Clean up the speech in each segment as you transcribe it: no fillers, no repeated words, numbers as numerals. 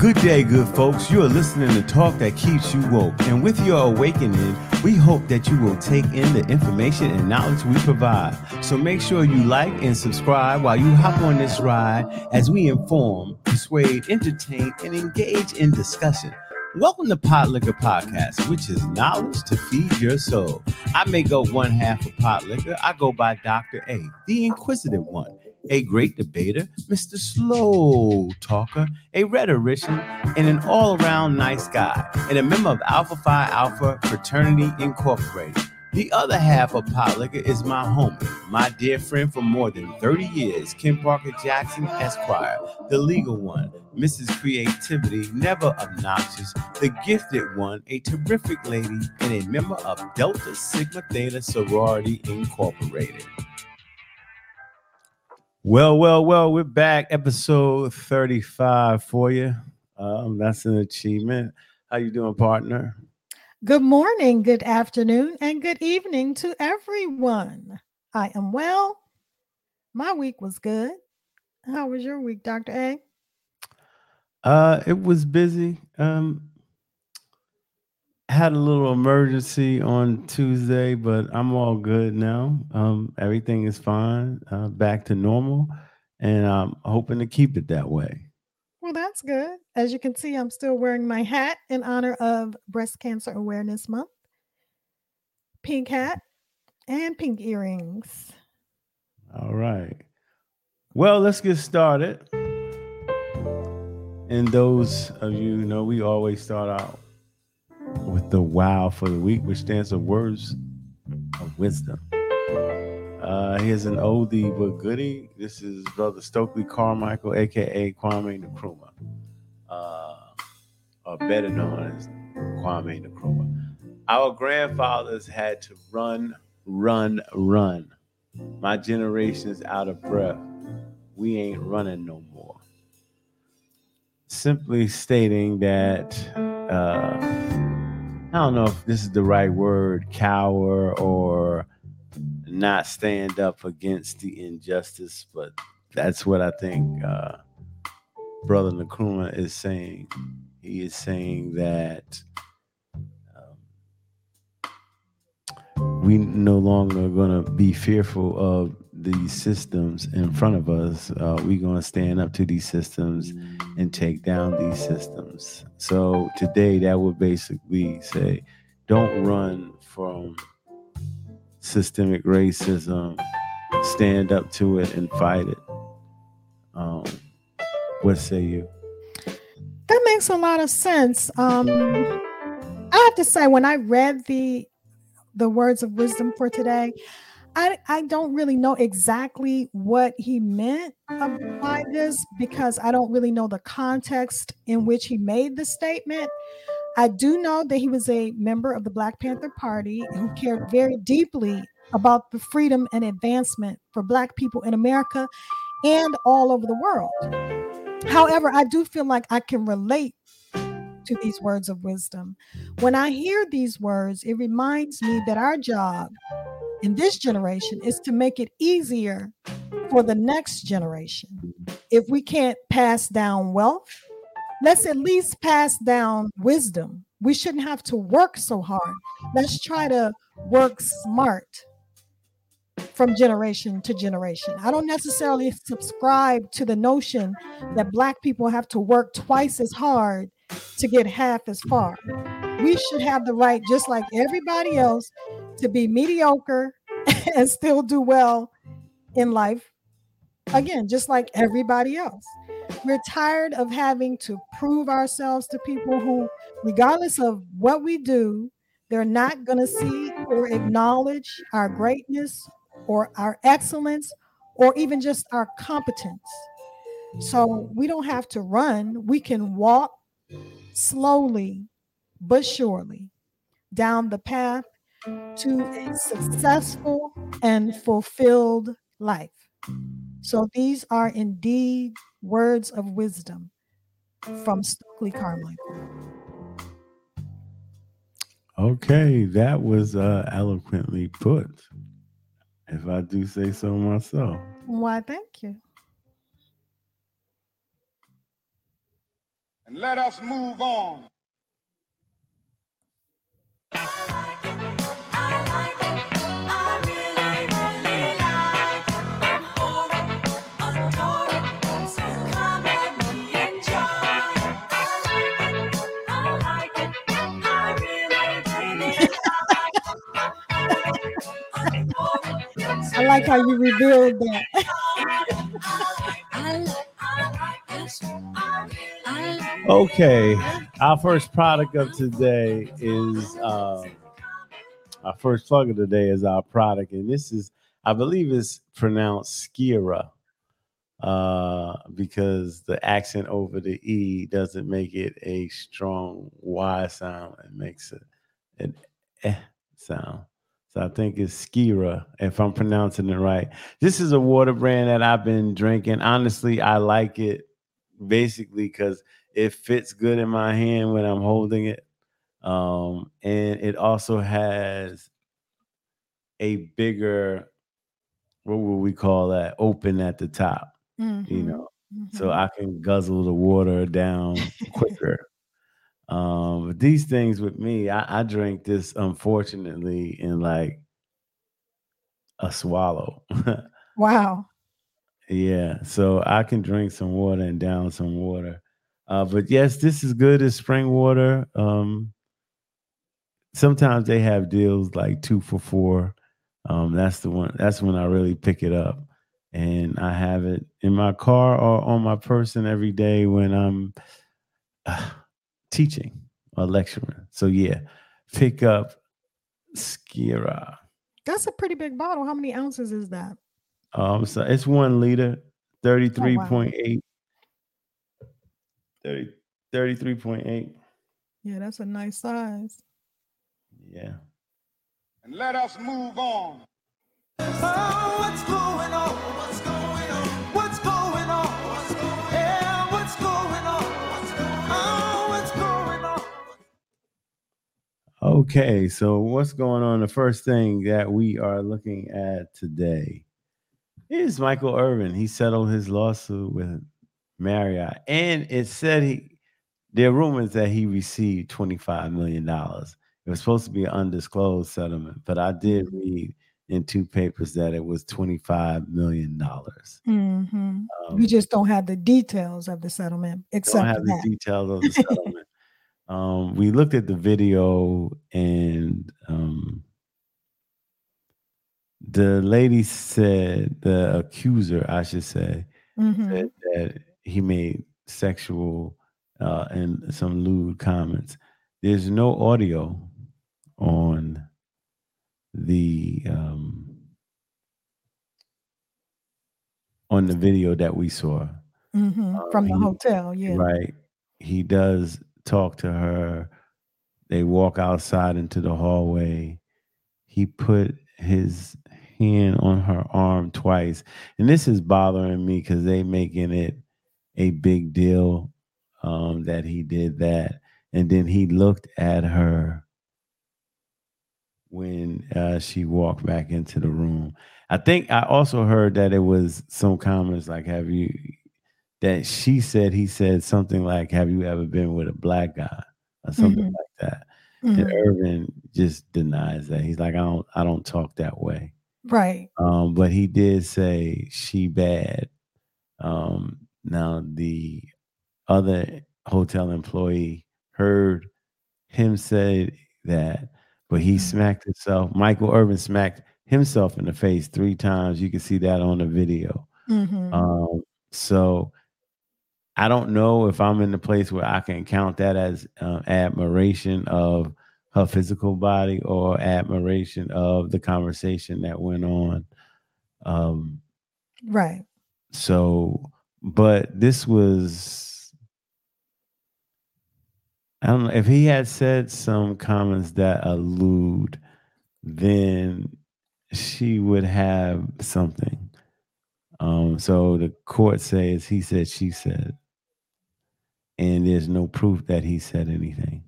Good day, good folks. You are listening to Talk That Keeps You Woke. And with your awakening, we hope that you will take in the information and knowledge we provide. So make sure you like and subscribe while you hop on this ride as we inform, persuade, entertain, and engage in discussion. Welcome to Pot Liquor Podcast, which is knowledge to feed your soul. I make up one half of Pot Liquor. I go by Dr. A, the inquisitive one, a great debater, Mr. Slow Talker, a rhetorician, and an all-around nice guy, and a member of Alpha Phi Alpha Fraternity, Incorporated. The other half of Pot Liquor is my homie, my dear friend for more than 30 years, Kim Parker Jackson, Esquire, the legal one, Mrs. Creativity, never obnoxious, the gifted one, a terrific lady, and a member of Delta Sigma Theta Sorority, Incorporated. Well, we're back. Episode 35 for you. That's an achievement. How you doing, partner? Good morning, good afternoon, and good evening to everyone. I am well. My week was good. How was your week, Dr. A? It was busy. Had a little emergency on Tuesday, but I'm all good now. Everything is fine, back to normal, and I'm hoping to keep it that way. Well, that's good. As you can see, I'm still wearing my hat in honor of Breast Cancer Awareness Month. Pink hat and pink earrings. All right. Well, let's get started. And those of you who know, we always start out with the wow for the week, which stands for words of wisdom. Here's an oldie but goodie. This is Brother Stokely Carmichael, a.k.a. Kwame Nkrumah, or better known as Kwame Nkrumah. Our grandfathers had to run. My generation's out of breath. We ain't running no more. Simply stating that, I don't know if this is the right word, cower or not stand up against the injustice, but that's what I think Brother Nkrumah is saying. He is saying that we no longer going to be fearful of these systems in front of us. We're going to stand up to these systems and take down these systems. So today that would basically say, don't run from systemic racism, stand up to it and fight it. What say you? That makes a lot of sense. I have to say, when I read the words of wisdom for today, I don't really know exactly what he meant by this, because I don't really know the context in which he made the statement. I do know that he was a member of the Black Panther Party and he cared very deeply about the freedom and advancement for Black people in America and all over the world. However, I do feel like I can relate to these words of wisdom. When I hear these words, it reminds me that our job in this generation is to make it easier for the next generation. If we can't pass down wealth, let's at least pass down wisdom. We shouldn't have to work so hard. Let's try to work smart from generation to generation. I don't necessarily subscribe to the notion that Black people have to work twice as hard to get half as far. We should have the right, just like everybody else, to be mediocre and still do well in life. Again, just like everybody else. We're tired of having to prove ourselves to people who, regardless of what we do, they're not going to see or acknowledge our greatness or our excellence or even just our competence. So we don't have to run. We can walk slowly but surely down the path to a successful and fulfilled life. So these are indeed words of wisdom from Stokely Carmichael. Okay, that was eloquently put, if I do say so myself. Why, thank you. and let us move on. I like how you revealed that. Okay, our first product of today is our first plug of the day is our product, and this is, I believe, it's pronounced Skira, because the accent over the E doesn't make it a strong Y sound; it makes it an eh sound. So I think it's Skira, if I'm pronouncing it right. This is a water brand that I've been drinking. Honestly, I like it basically because it fits good in my hand when I'm holding it. And it also has a bigger, what would we call that, open at the top, you know, so I can guzzle the water down quicker. These things with me, I drank this, unfortunately, in like a swallow. Wow. Yeah. So I can drink some water and down some water. But yes, this is good as spring water. Sometimes they have deals like 2 for $4. That's the one. That's when I really pick it up. And I have it in my car or on my person every day when I'm... teaching or lecturing. So yeah, pick up Skira. That's a pretty big bottle. How many ounces is that? So it's 1 liter, 33.8. 33.8. Yeah, that's a nice size. Yeah. And let us move on. Oh, what's going on? What's going on? What's going on? What's going on? Yeah, what's going on? What's going on? Okay, so what's going on? The first thing that we are looking at today is Michael Irvin. He settled his lawsuit with Marriott, and it said there are rumors that he received $25 million. It was supposed to be an undisclosed settlement, but I did read in 2 papers that it was $25 million. We just don't have the details of the settlement. The details of the settlement. We looked at the video, and the lady said, the accuser, I should say, said that he made sexual and some lewd comments. There's no audio on the video that we saw from the hotel. Yeah, right. He does talk to her. They walk outside into the hallway. He put his hand on her arm twice, and this is bothering me because they making it a big deal that he did that. And then he looked at her when she walked back into the room. I think I also heard that it was some comments like, that she said, he said something like, have you ever been with a black guy or something like that? And Irvin just denies that. He's like, I don't talk that way. Right. But he did say she bad. Now the other hotel employee heard him say that, but he smacked himself. Michael Irvin smacked himself in the face 3 times. You can see that on the video. So I don't know if I'm in the place where I can count that as admiration of her physical body or admiration of the conversation that went on. Right. So, but this was, I don't know, if he had said some comments that allude, then she would have something. So the court says he said, she said. And there's no proof that he said anything.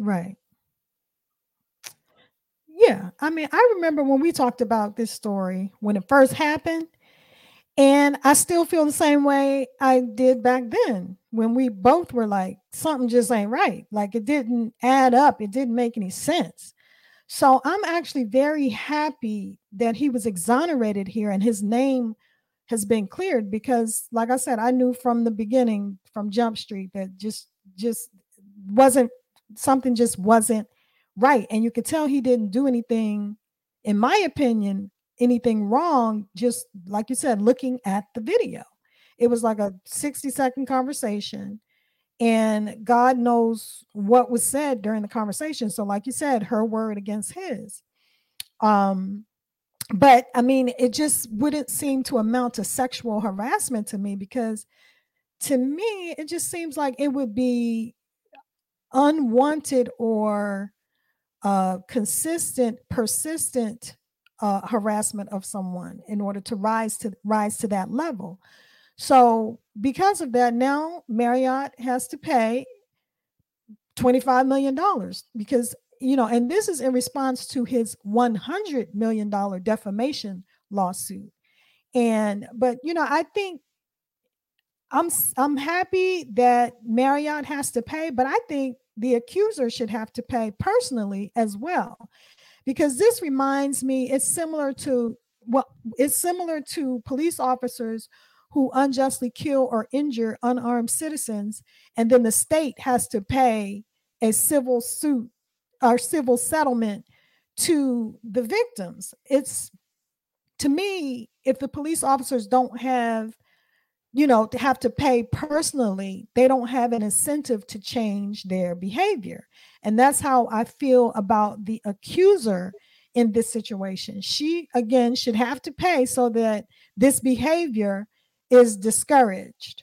Right. Yeah. I mean, I remember when we talked about this story, when it first happened, And I still feel the same way I did back then when we both were like, something just ain't right. Like it didn't add up. It didn't make any sense. So I'm actually very happy that he was exonerated here and his name has been cleared, because like I said, I knew from the beginning, from Jump Street, that just wasn't, something just wasn't right. And you could tell he didn't do anything, in my opinion, anything wrong, just like you said, looking at the video. It was like a 60-second conversation, and God knows what was said during the conversation. So like you said, her word against his. But I mean, it just wouldn't seem to amount to sexual harassment to me, because to me, it just seems like it would be unwanted or consistent, persistent harassment of someone in order to rise to that level. So because of that, now Marriott has to pay $25 million because, you know, and this is in response to his $100 million defamation lawsuit. And, but, you know, I think I'm happy that Marriott has to pay, but I think the accuser should have to pay personally as well, because this reminds me, it's similar to police officers who unjustly kill or injure unarmed citizens, and then the state has to pay a civil suit or civil settlement to the victims. It's, to me, if the police officers don't have, you know, to have to pay personally, they don't have an incentive to change their behavior. And that's how I feel about the accuser in this situation. She, again, should have to pay so that this behavior is discouraged.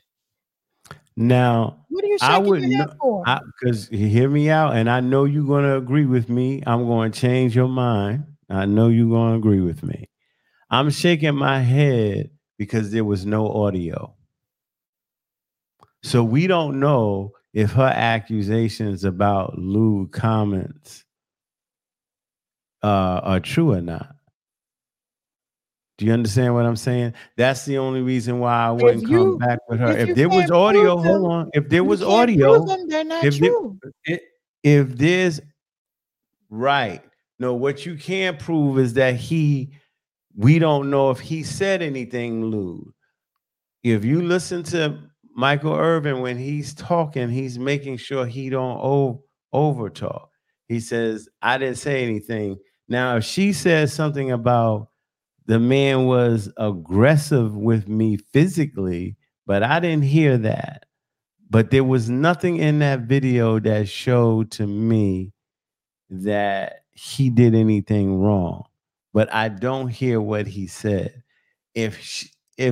Now, what are you shaking your head for? Because hear me out, and I know you're going to agree with me. I'm going to change your mind. I know you're going to agree with me. I'm shaking my head because there was no audio. So we don't know if her accusations about lewd comments are true or not. Do you understand what I'm saying? That's the only reason why I wouldn't come back with her. If there was audio, hold on. If there was audio, they're not true. If there's right. No, what you can prove is that we don't know if he said anything lewd. If you listen to Michael Irvin, when he's talking, he's making sure he don't over talk. He says, I didn't say anything. Now, if she says something about, the man was aggressive with me physically, but I didn't hear that. But there was nothing in that video that showed to me that he did anything wrong. But I don't hear what he said. If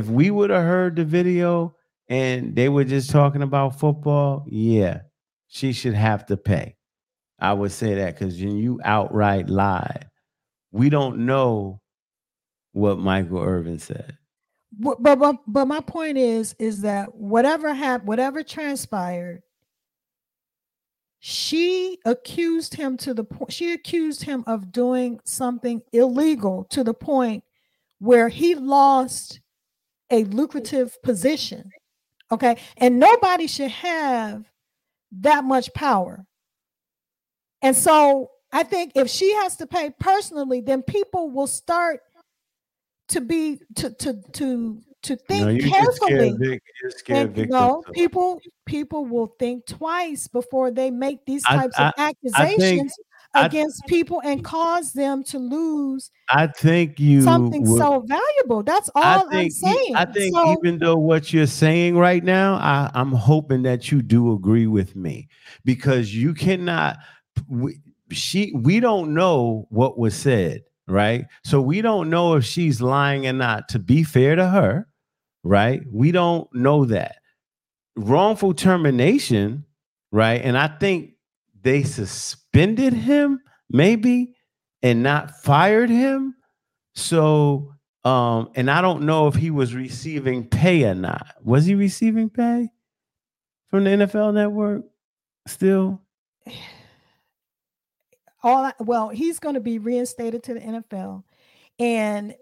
we would have heard the video and they were just talking about football, yeah, she should have to pay. I would say that, because you outright lied. We don't know what Michael Irvin said. But my point is that whatever happened, whatever transpired, she accused him of doing something illegal to the point where he lost a lucrative position. Okay. And nobody should have that much power. And so I think if she has to pay personally, then people will start to think carefully. People will think twice before they make these types of accusations against people and cause them to lose. I think so valuable. That's all I'm saying. I think so, even though what you're saying right now, I'm hoping that you do agree with me, because you cannot. We don't know what was said. Right. So we don't know if she's lying or not, to be fair to her. Right. We don't know that. Wrongful termination. Right. And I think they suspended him maybe and not fired him. So and I don't know if he was receiving pay or not. Was he receiving pay from the NFL Network still? He's going to be reinstated to the NFL, and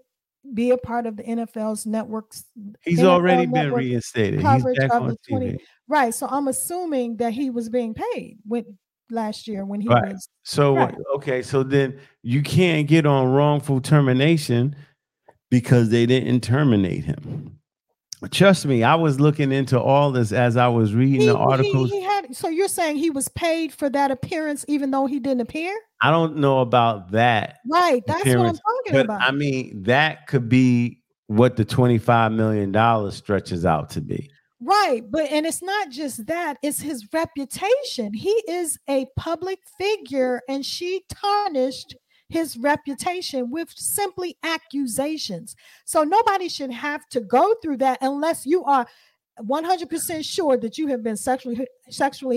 be a part of the NFL's networks. He's already been reinstated. Coverage He's back of the on TV. Right. So I'm assuming that he was being paid with last year when he right. was. So, right. okay. So then you can't get on wrongful termination because they didn't terminate him. Trust me, I was looking into all this as I was reading the articles. So you're saying he was paid for that appearance even though he didn't appear? I don't know about that. Right, that's what I'm talking about. I mean, that could be what the $25 million stretches out to be. Right, but and it's not just that, it's his reputation. He is a public figure and she tarnished his reputation with simply accusations. So nobody should have to go through that unless you are 100% sure that you have been sexually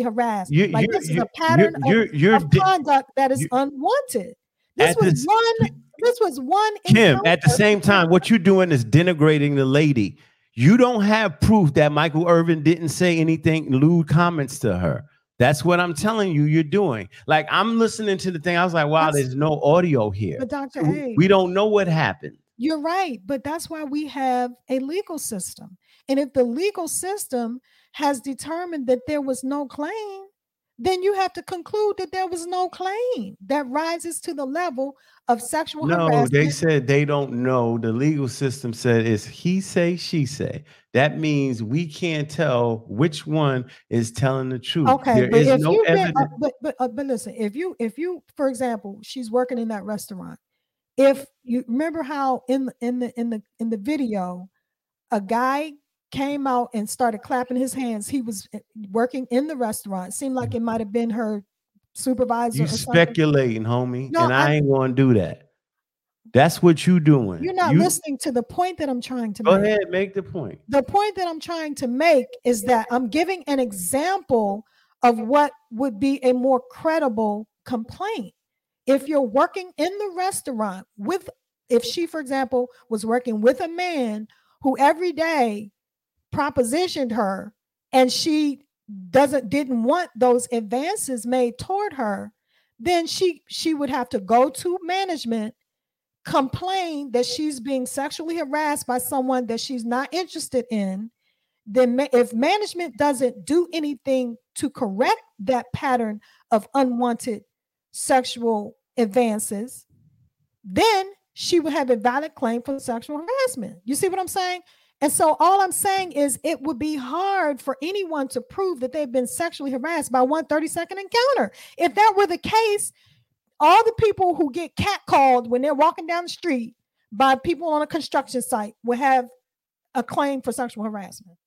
harassed. This is a pattern of conduct that is unwanted. This was one. Kim, at the same time, what you're doing is denigrating the lady. You don't have proof that Michael Irvin didn't say anything lewd comments to her. That's what I'm telling you you're doing. Like, I'm listening to the thing. I was like, wow, there's no audio here. But Dr. A, we don't know what happened. You're right. But that's why we have a legal system. And if the legal system has determined that there was no claim, then you have to conclude that there was no claim that rises to the level of sexual harassment. No, they said they don't know. The legal system said it's he say, she say. That means we can't tell which one is telling the truth. Okay, there is no evidence. But listen, if you, for example, she's working in that restaurant. If you remember how in the video, a guy came out and started clapping his hands. He was working in the restaurant. Seemed like it might have been her supervisor. You speculating, homie, no, and I ain't going to do that. That's what you doing. You're not listening to the point that I'm trying to make. Go ahead, make the point. The point that I'm trying to make is that I'm giving an example of what would be a more credible complaint. If you're working in the restaurant with, if she, for example, was working with a man who every day propositioned her and she didn't want those advances made toward her, then she would have to go to management, complain that she's being sexually harassed by someone that she's not interested in. Then if management doesn't do anything to correct that pattern of unwanted sexual advances, then she would have a valid claim for sexual harassment. You see what I'm saying? And so all I'm saying is it would be hard for anyone to prove that they've been sexually harassed by one 30-second encounter. If that were the case, all the people who get catcalled when they're walking down the street by people on a construction site would have a claim for sexual harassment.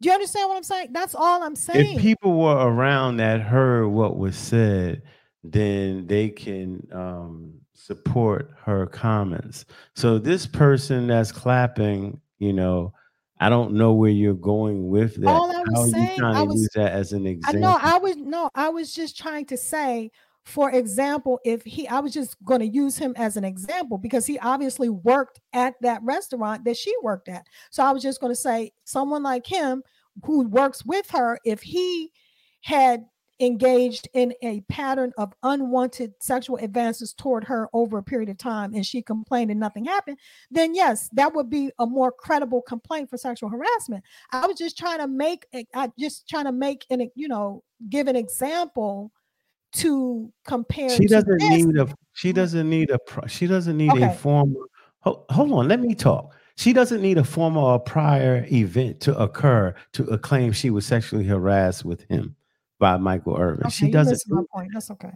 Do you understand what I'm saying? That's all I'm saying. If people were around that heard what was said, then they can support her comments. So this person that's clapping, you know, I don't know where you're going with that. All I was saying, I was trying to use that as an example. I was just trying to say, for example, I was just going to use him as an example because he obviously worked at that restaurant that she worked at. So I was just going to say someone like him who works with her, if he had engaged in a pattern of unwanted sexual advances toward her over a period of time and she complained and nothing happened, then yes, that would be a more credible complaint for sexual harassment. I was just trying to give an example to compare. She doesn't need a formal. Hold on, let me talk. She doesn't need a formal or prior event to occur to claim she was sexually harassed with him by Michael Irvin. Okay, she doesn't. My point. That's okay.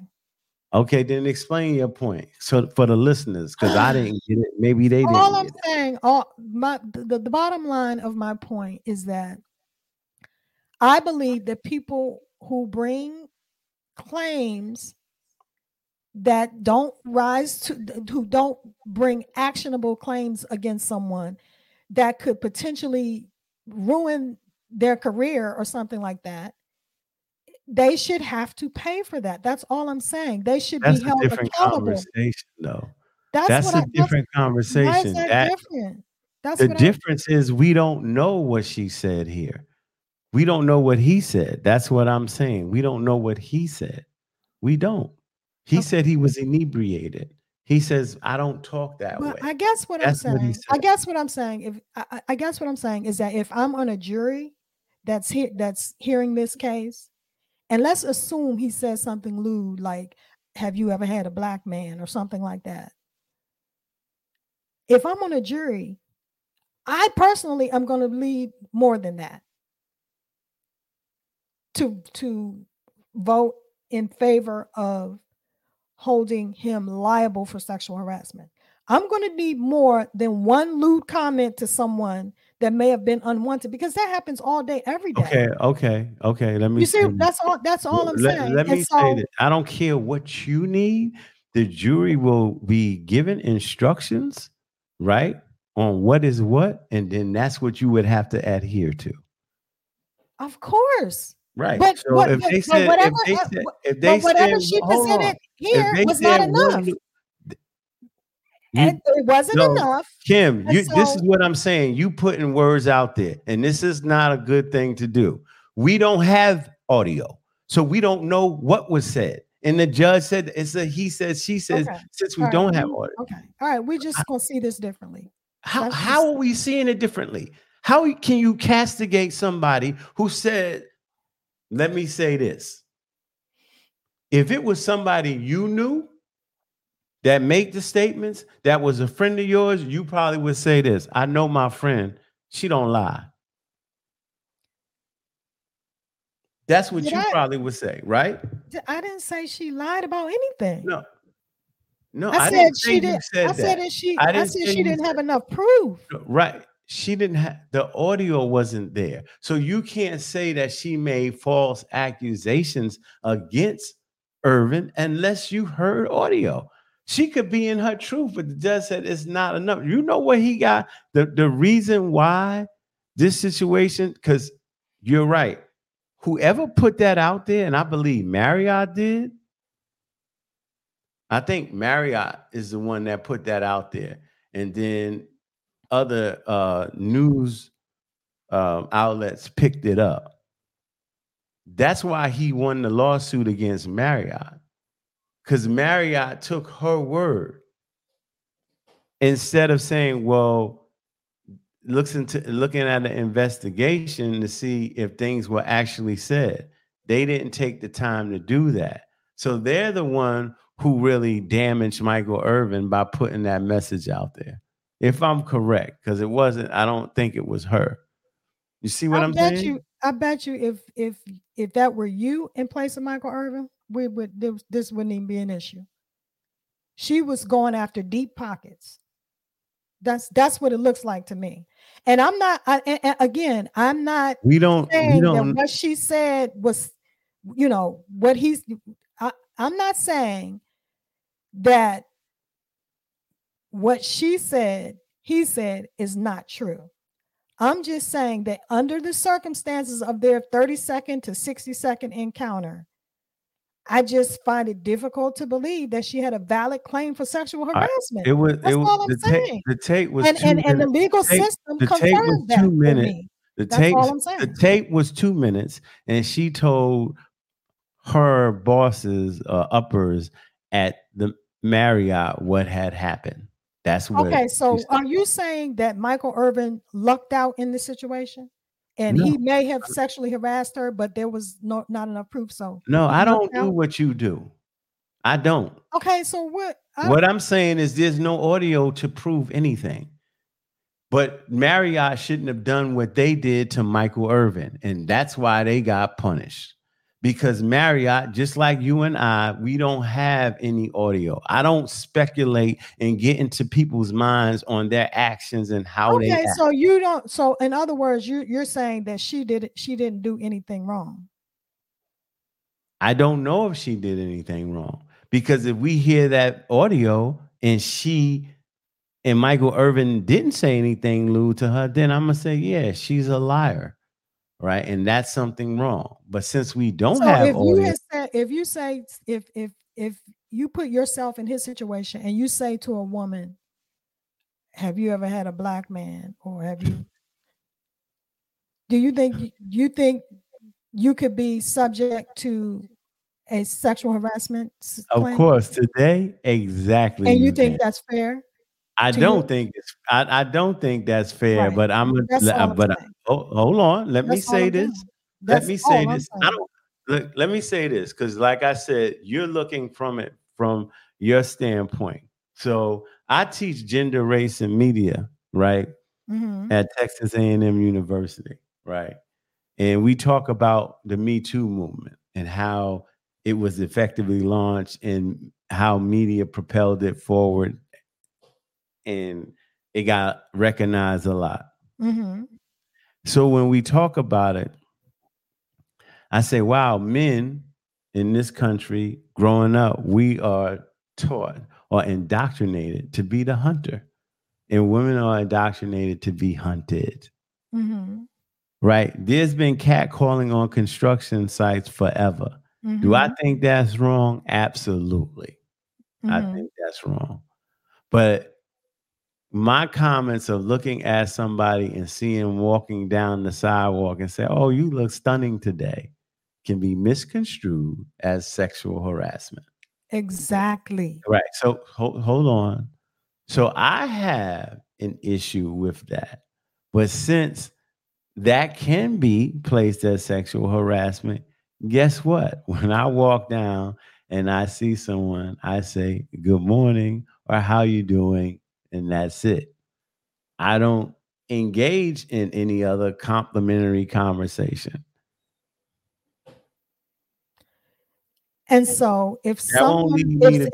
Okay, then explain your point. So for the listeners, because I didn't get it, maybe they didn't. All I'm saying, the bottom line of my point is that I believe that people who bring claims that don't rise to, who don't bring actionable claims against someone that could potentially ruin their career or something like that, they should have to pay for that. That's all I'm saying. They should be held accountable. That's a different conversation, though. That's a different conversation. Why is that different? The difference is we don't know what she said here. We don't know what he said. That's what I'm saying. We don't know what he said. We don't. He said he was inebriated. He says, I don't talk that way. I guess what I'm saying. I guess what I'm saying is that if I'm on a jury that's hearing this case, and let's assume he says something lewd, like, have you ever had a black man or something like that? If I'm on a jury, I personally am going to lead more than that to vote in favor of holding him liable for sexual harassment. I'm going to need more than one lewd comment to someone that may have been unwanted, because that happens all day, every day. Okay. Let me. You see, that's all I'm saying. Let me say that I don't care what you need. The jury will be given instructions, right, on what is what, and then that's what you would have to adhere to. Of course. Right. But so what, whatever she presented here was not enough. And it wasn't enough. Kim, this is what I'm saying. You putting words out there, and this is not a good thing to do. We don't have audio, so we don't know what was said. And the judge said it's a he says, she says, okay. Since we don't have audio. Okay. All right. We're just going to see this differently. How are we seeing it differently? How can you castigate somebody who said, let me say this. If it was somebody you knew that made the statements, that was a friend of yours, you probably would say this. I know my friend. She don't lie. That's what probably would say, right? I didn't say she lied about anything. No. I said she didn't. I said that she. I said she didn't have enough proof. Right. She didn't have, the audio wasn't there. So you can't say that she made false accusations against Irvin unless you heard audio. She could be in her truth, but the judge said it's not enough. You know what he got? The reason why this situation, because you're right. Whoever put that out there, and I believe Marriott did. I think Marriott is the one that put that out there. And then other news outlets picked it up. That's why he won the lawsuit against Marriott, because Marriott took her word instead of saying, well, looking at an investigation to see if things were actually said. They didn't take the time to do that. So they're the one who really damaged Michael Irvin by putting that message out there. If I'm correct, because it wasn't, I don't think it was her. You see what I'm saying? I bet you if that were you in place of Michael Irvin, this wouldn't even be an issue. She was going after deep pockets. That's what it looks like to me. And I'm not, I'm not saying that what she said was, you know, what he's, I'm not saying that what she said, he said, is not true. I'm just saying that under the circumstances of their 30-second to 60-second encounter, I just find it difficult to believe that she had a valid claim for sexual harassment. That's all I'm saying. The tape was 2 minutes. And the legal system confirmed that for me. The tape was 2 minutes, and she told her bosses, uppers at the Marriott, what had happened. That's what. Okay, so are you saying that Michael Irvin lucked out in this situation, and he may have sexually harassed her, but there was not enough proof? So no, I don't do what you do. I don't. Okay, so what I'm saying is there's no audio to prove anything. But Marriott shouldn't have done what they did to Michael Irvin, and that's why they got punished. Because Marriott, just like you and I, we don't have any audio. I don't speculate and get into people's minds on their actions and how they act. Okay, so you don't. So in other words, you're saying that she didn't do anything wrong. I don't know if she did anything wrong, because if we hear that audio and she and Michael Irvin didn't say anything lewd to her, then I'm gonna say, yeah, she's a liar. Right, and that's something wrong. But since we don't have audio, if you put yourself in his situation and you say to a woman, "Have you ever had a black man?" or "Have you?" Do you think you could be subject to a sexual harassment claim? Of course, today, exactly. And you think that's fair? I don't think that's fair, right. But hold on. Let me say this. Let me say this, because like I said, you're looking from it from your standpoint. So I teach gender, race, and media, right, mm-hmm. at Texas A&M University, right? And we talk about the Me Too movement and how it was effectively launched and how media propelled it forward. And it got recognized a lot. Mm-hmm. So when we talk about it, I say, wow, men in this country growing up, we are taught or indoctrinated to be the hunter. And women are indoctrinated to be hunted. Mm-hmm. Right? There's been catcalling on construction sites forever. Mm-hmm. Do I think that's wrong? Absolutely. Mm-hmm. I think that's wrong. But my comments of looking at somebody and seeing walking down the sidewalk and say, oh, you look stunning today, can be misconstrued as sexual harassment. Exactly. Right. So hold on. So I have an issue with that. But since that can be placed as sexual harassment, guess what? When I walk down and I see someone, I say, good morning or how you doing? And that's it. I don't engage in any other complimentary conversation. And so if someone perceives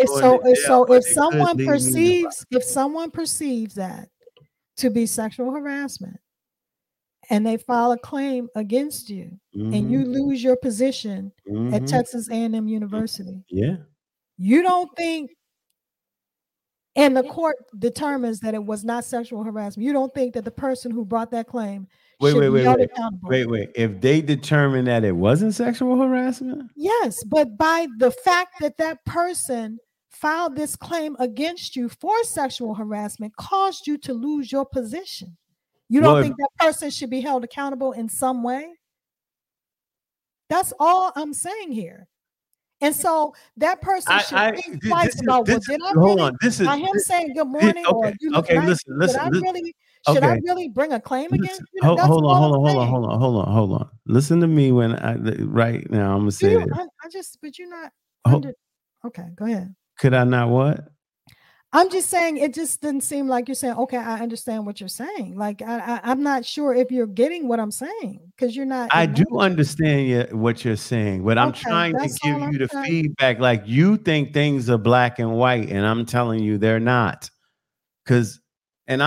that to be sexual harassment and they file a claim against you mm-hmm. and you lose your position mm-hmm. at Texas A&M University. Yeah. You don't think and the court determines that it was not sexual harassment. You don't think that the person who brought that claim should be held accountable. If they determine that it wasn't sexual harassment? Yes, but by the fact that that person filed this claim against you for sexual harassment caused you to lose your position. You don't think that person should be held accountable in some way? That's all I'm saying here. And so that person should think twice about him saying good morning or you look nice. Listen. Should I really bring a claim against you? Hold on. Listen to me right now I'm going to say it. Okay, go ahead. Could I not what? I'm just saying it just didn't seem like you're saying, okay, I understand what you're saying. Like, I'm not sure if you're getting what I'm saying because you're not. I do understand what you're saying, but I'm trying to give you the feedback. Like, you think things are black and white, and I'm telling you they're not. And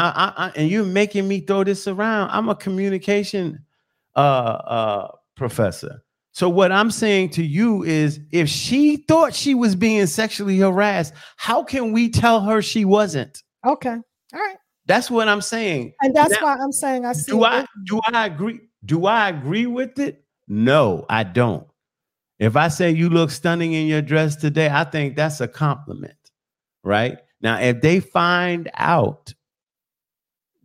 you're making me throw this around. I'm a communication professor. So what I'm saying to you is if she thought she was being sexually harassed, how can we tell her she wasn't? Okay. All right. That's what I'm saying. And that's why I'm saying I see. Do I agree? Do I agree with it? No, I don't. If I say you look stunning in your dress today, I think that's a compliment. Right? Now, if they find out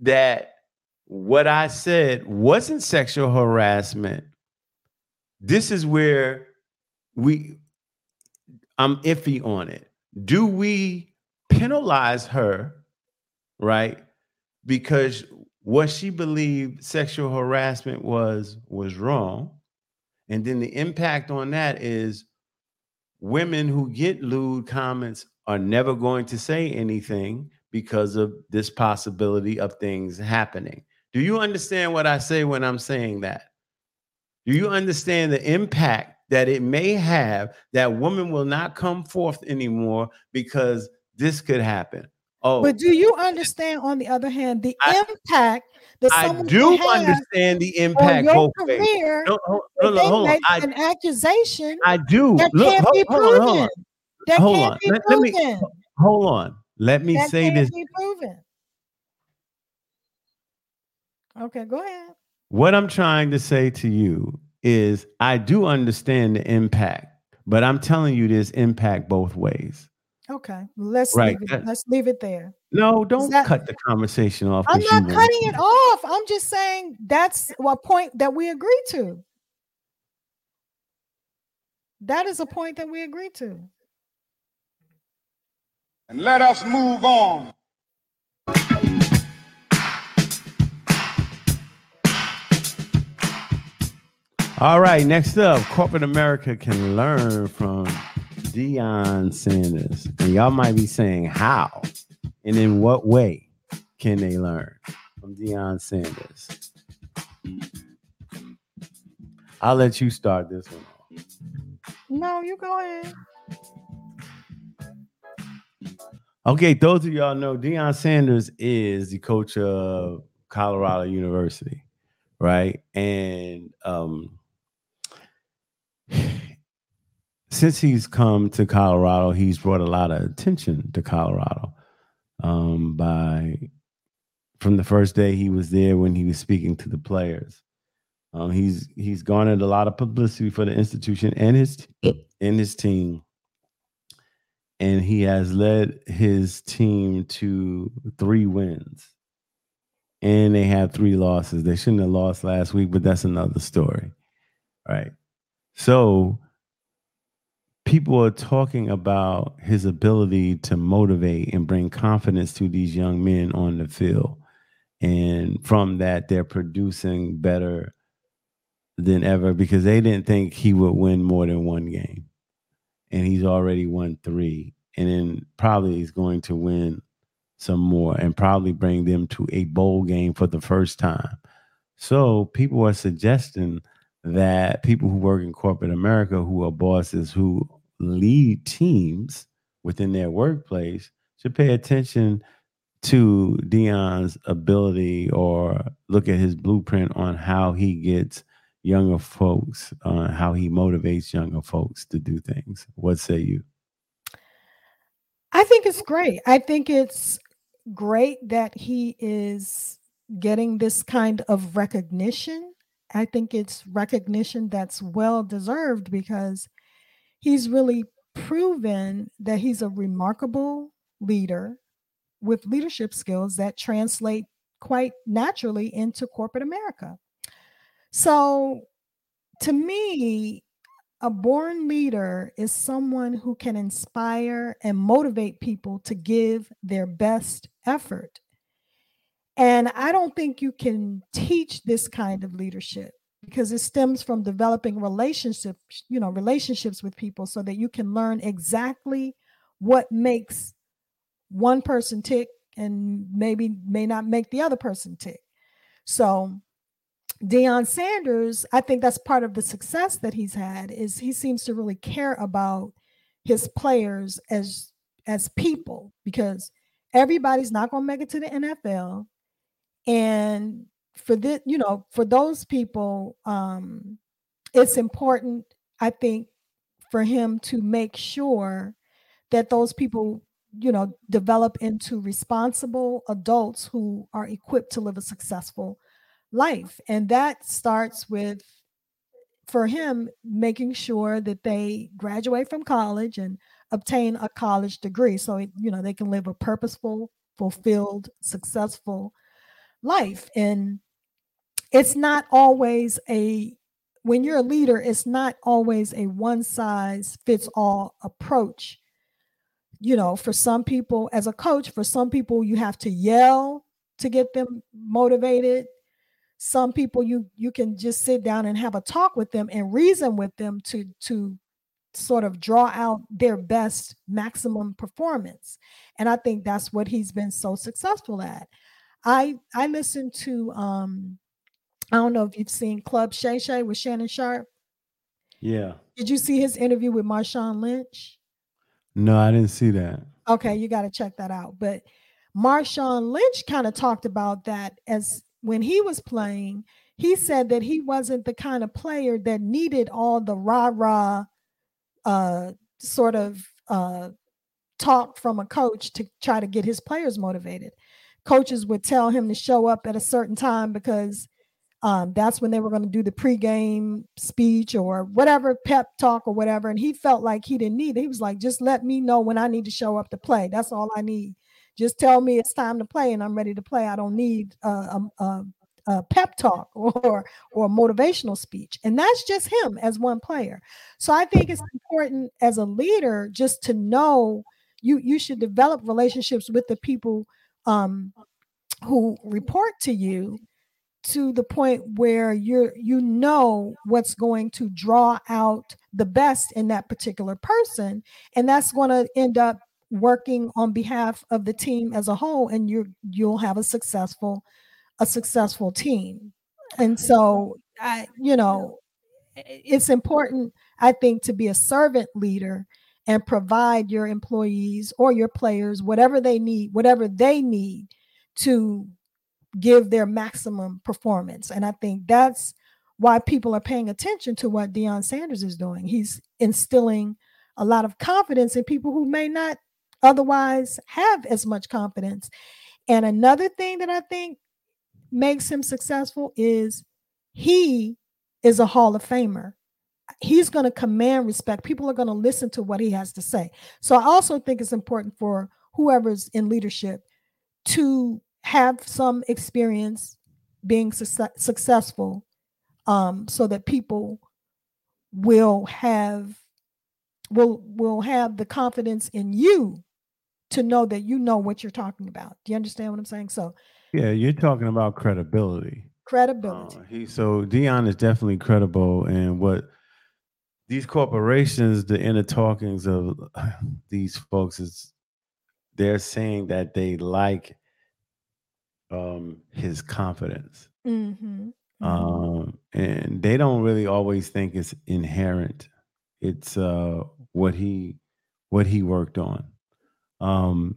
that what I said wasn't sexual harassment, this is where I'm iffy on it. Do we penalize her, right? Because what she believed sexual harassment was wrong. And then the impact on that is women who get lewd comments are never going to say anything because of this possibility of things happening. Do you understand what I say when I'm saying that? Do you understand the impact that it may have that women will not come forth anymore because this could happen? Oh, but do you understand, on the other hand, the impact that someone can have on your career? An accusation. I do. That can't be proven. Hold on. Let me say this. That can't be proven. Okay, go ahead. What I'm trying to say to you is I do understand the impact, but I'm telling you there's impact both ways. Okay. Let's leave it there. No, don't cut the conversation off. I'm not cutting it off. I'm just saying that's a point that we agree to. That is a point that we agree to. And let us move on. All right, next up, corporate America can learn from Deion Sanders. And y'all might be saying, how and in what way can they learn from Deion Sanders? I'll let you start this one. No, you go ahead. Okay, those of y'all know Deion Sanders is the coach of Colorado University, right? And since he's come to Colorado, he's brought a lot of attention to Colorado. From the first day he was there, when he was speaking to the players, he's garnered a lot of publicity for the institution and his team. And he has led his team to 3 wins. And they had 3 losses. They shouldn't have lost last week, but that's another story. All right. So people are talking about his ability to motivate and bring confidence to these young men on the field. And from that, they're producing better than ever because they didn't think he would win more than 1 game. And he's already won 3, and then probably he's going to win some more and probably bring them to a bowl game for the first time. So people are suggesting that people who work in corporate America, who are bosses, who lead teams within their workplace, should pay attention to Deion's ability or look at his blueprint on how he gets younger folks, how he motivates younger folks to do things. What say you? I think it's great. I think it's great that he is getting this kind of recognition. I think it's recognition that's well deserved because he's really proven that he's a remarkable leader with leadership skills that translate quite naturally into corporate America. So to me, a born leader is someone who can inspire and motivate people to give their best effort. And I don't think you can teach this kind of leadership because it stems from developing relationships with people so that you can learn exactly what makes one person tick and maybe may not make the other person tick. So Deion Sanders, I think that's part of the success that he's had, is he seems to really care about his players as people, because everybody's not going to make it to the NFL. And for this, for those people, it's important, I think, for him to make sure that those people, develop into responsible adults who are equipped to live a successful life. And that starts with, for him, making sure that they graduate from college and obtain a college degree so they can live a purposeful, fulfilled, successful life. And it's not always when you're a leader, it's not always a one-size-fits-all approach. For some people, as a coach, for some people, you have to yell to get them motivated. Some people you can just sit down and have a talk with them and reason with them to sort of draw out their best maximum performance. And I think that's what he's been so successful at. I listened to, I don't know if you've seen Club Shay Shay with Shannon Sharpe. Yeah. Did you see his interview with Marshawn Lynch? No, I didn't see that. Okay, you got to check that out. But Marshawn Lynch kind of talked about that as, when he was playing, he said that he wasn't the kind of player that needed all the rah-rah sort of talk from a coach to try to get his players motivated. Coaches would tell him to show up at a certain time because that's when they were going to do the pregame speech or whatever, pep talk or whatever. And he felt like he didn't need it. He was like, just let me know when I need to show up to play. That's all I need. Just tell me it's time to play and I'm ready to play. I don't need pep talk or motivational speech. And that's just him as one player. So I think it's important as a leader just to know you should develop relationships with the people who report to you, to the point where you know what's going to draw out the best in that particular person. And that's going to end up working on behalf of the team as a whole, and you'll have a successful team. And so it's important, I think, to be a servant leader and provide your employees or your players whatever they need to give their maximum performance. And I think that's why people are paying attention to what Deion Sanders is doing. He's instilling a lot of confidence in people who may not otherwise have as much confidence. And another thing that I think makes him successful is he is a Hall of Famer. He's going to command respect. People are going to listen to what he has to say. So I also think it's important for whoever's in leadership to have some experience being successful, so that people will have the confidence in you to know that you know what you're talking about. Do you understand what I'm saying? So yeah, you're talking about credibility. So Deion is definitely credible, and what these corporations, the inner talkings of these folks is they're saying that they like his confidence. Mm-hmm. Mm-hmm. And they don't really always think it's inherent. It's what he worked on, and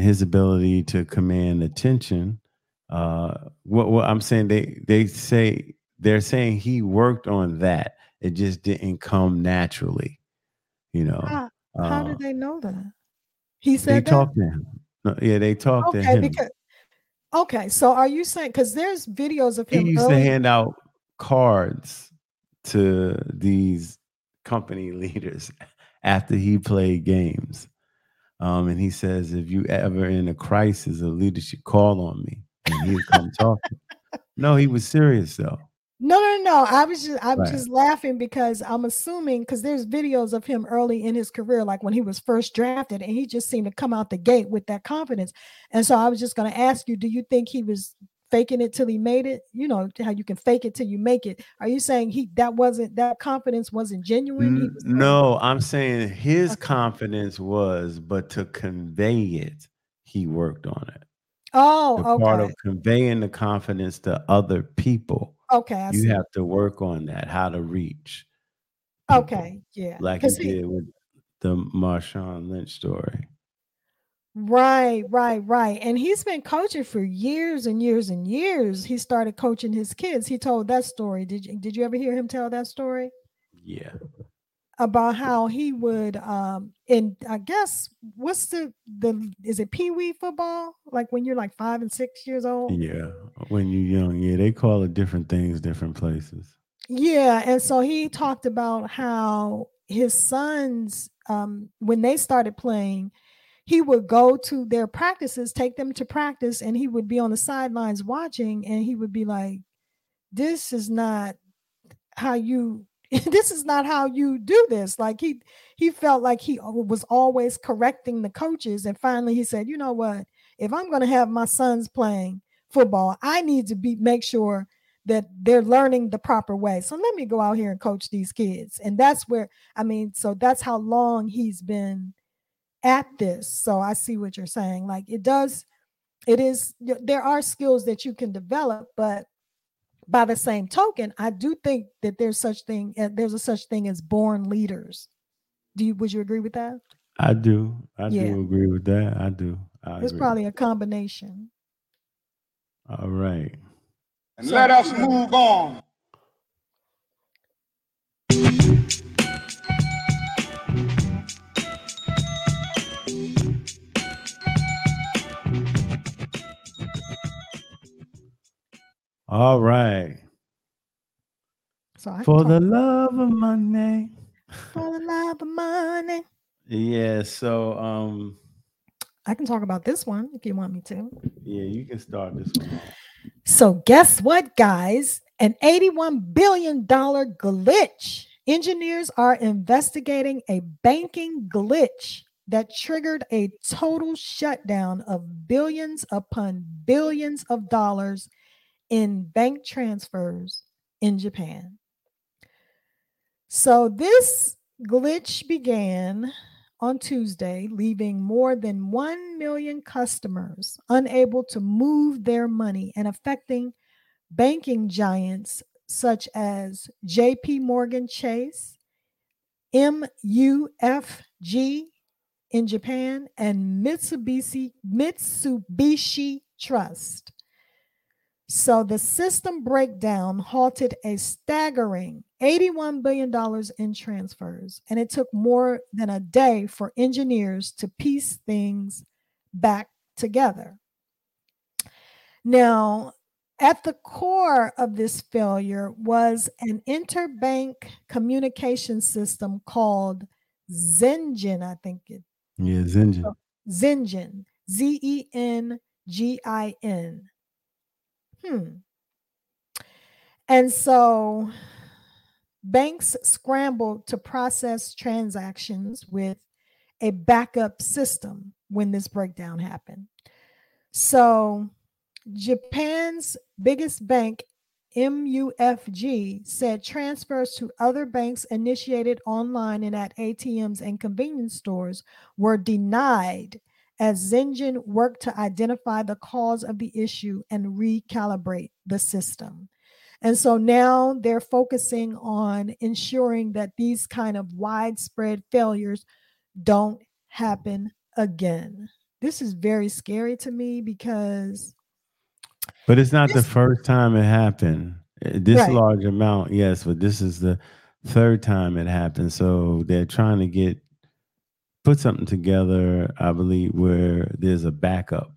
his ability to command attention. What I'm saying, they're saying he worked on that. It just didn't come naturally, you know. How do they know that? He said they talked to him. No, yeah, they talked to him. Okay, so are you saying, because there's videos of him? He used to hand out cards to these company leaders after he played games, and he says, "If you ever in a crisis of leadership, call on me," and he'd come talk. No, he was serious though. No. I was just laughing because I'm assuming, because there's videos of him early in his career, like when he was first drafted, and he just seemed to come out the gate with that confidence. And so I was just going to ask you, do you think he was faking it till he made it? You know how you can fake it till you make it. Are you saying that confidence wasn't genuine? No, I'm saying his confidence was, but to convey it, he worked on it. Oh, okay. Part of conveying the confidence to other people. Okay, you have to work on that. How to reach? Okay, yeah, like you did with the Marshawn Lynch story. Right. And he's been coaching for years and years and years. He started coaching his kids. He told that story. Did you ever hear him tell that story? Yeah. About how he would, and I guess what's the is it Pee Wee football? Like when you're like 5 and 6 years old. Yeah, when you're young. Yeah, they call it different things, different places. Yeah, and so he talked about how his sons, when they started playing, he would go to their practices, take them to practice, and he would be on the sidelines watching, and he would be like, "This is not how you do this." Like he felt like he was always correcting the coaches. And finally he said, you know what, if I'm going to have my sons playing football, I need to make sure that they're learning the proper way. So let me go out here and coach these kids. And that's where, so that's how long he's been at this. So I see what you're saying. Like there are skills that you can develop, but by the same token, I do think that there's such thing as born leaders. Would you agree with that? I do. I do agree with that. I do. It's probably a combination. All right. And let us move on. All right. So for the love of money. For the love of money. Yeah, so I can talk about this one if you want me to. Yeah, you can start this one. So guess what, guys? An $81 billion glitch. Engineers are investigating a banking glitch that triggered a total shutdown of billions upon billions of dollars in bank transfers in Japan. So this glitch began on Tuesday, leaving more than 1 million customers unable to move their money and affecting banking giants such as JP Morgan Chase, MUFG in Japan, and Mitsubishi Trust. So the system breakdown halted a staggering $81 billion in transfers, and it took more than a day for engineers to piece things back together. Now, at the core of this failure was an interbank communication system called Zengin, I think it. Yeah, Zengin. Zengin, Zengin. And so banks scrambled to process transactions with a backup system when this breakdown happened. So Japan's biggest bank, MUFG, said transfers to other banks initiated online and at ATMs and convenience stores were denied as Zengin worked to identify the cause of the issue and recalibrate the system. And so now they're focusing on ensuring that these kind of widespread failures don't happen again. This is very scary to me because... But it's not the first time it happened. This right. large amount, yes, but this is the third time it happened. So they're trying to put something together, I believe, where there's a backup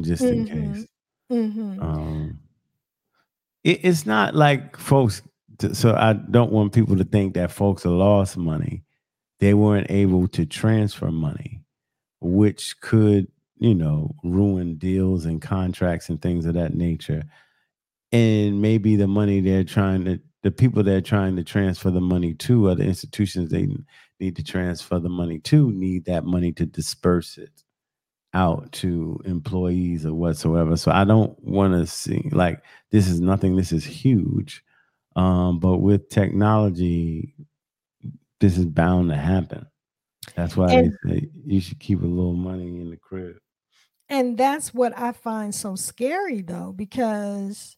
just in case. Mm-hmm. It's not like folks, so I don't want people to think that folks lost money. They weren't able to transfer money, which could ruin deals and contracts and things of that nature. And maybe the money the people they're trying to transfer the money to, or the institutions they need to transfer the money to, need that money to disperse it out to employees or whatsoever. So I don't want to see, this is nothing, this is huge. But with technology, this is bound to happen. That's why they say you should keep a little money in the crib. And that's what I find so scary, though, because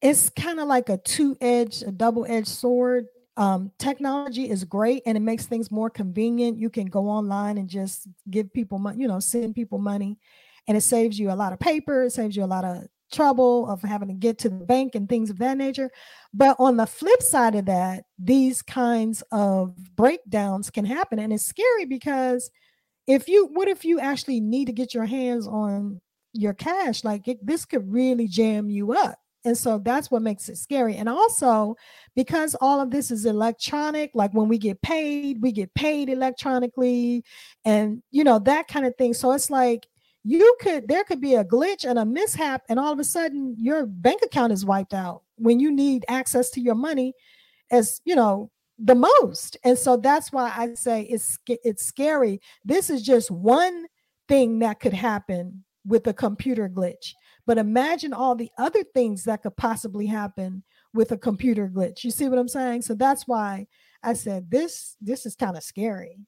it's kind of like a double-edged sword. Technology is great, and it makes things more convenient. You can go online and just give people money, send people money, and it saves you a lot of paper. It saves you a lot of trouble of having to get to the bank and things of that nature. But on the flip side of that, these kinds of breakdowns can happen. And it's scary because what if you actually need to get your hands on your cash? This could really jam you up. And so that's what makes it scary. And also because all of this is electronic, when we get paid electronically and that kind of thing. So it's there could be a glitch and a mishap, and all of a sudden your bank account is wiped out when you need access to your money as, the most. And so that's why I say it's scary. This is just one thing that could happen with a computer glitch, but imagine all the other things that could possibly happen with a computer glitch. You see what I'm saying? So that's why I said this is kind of scary,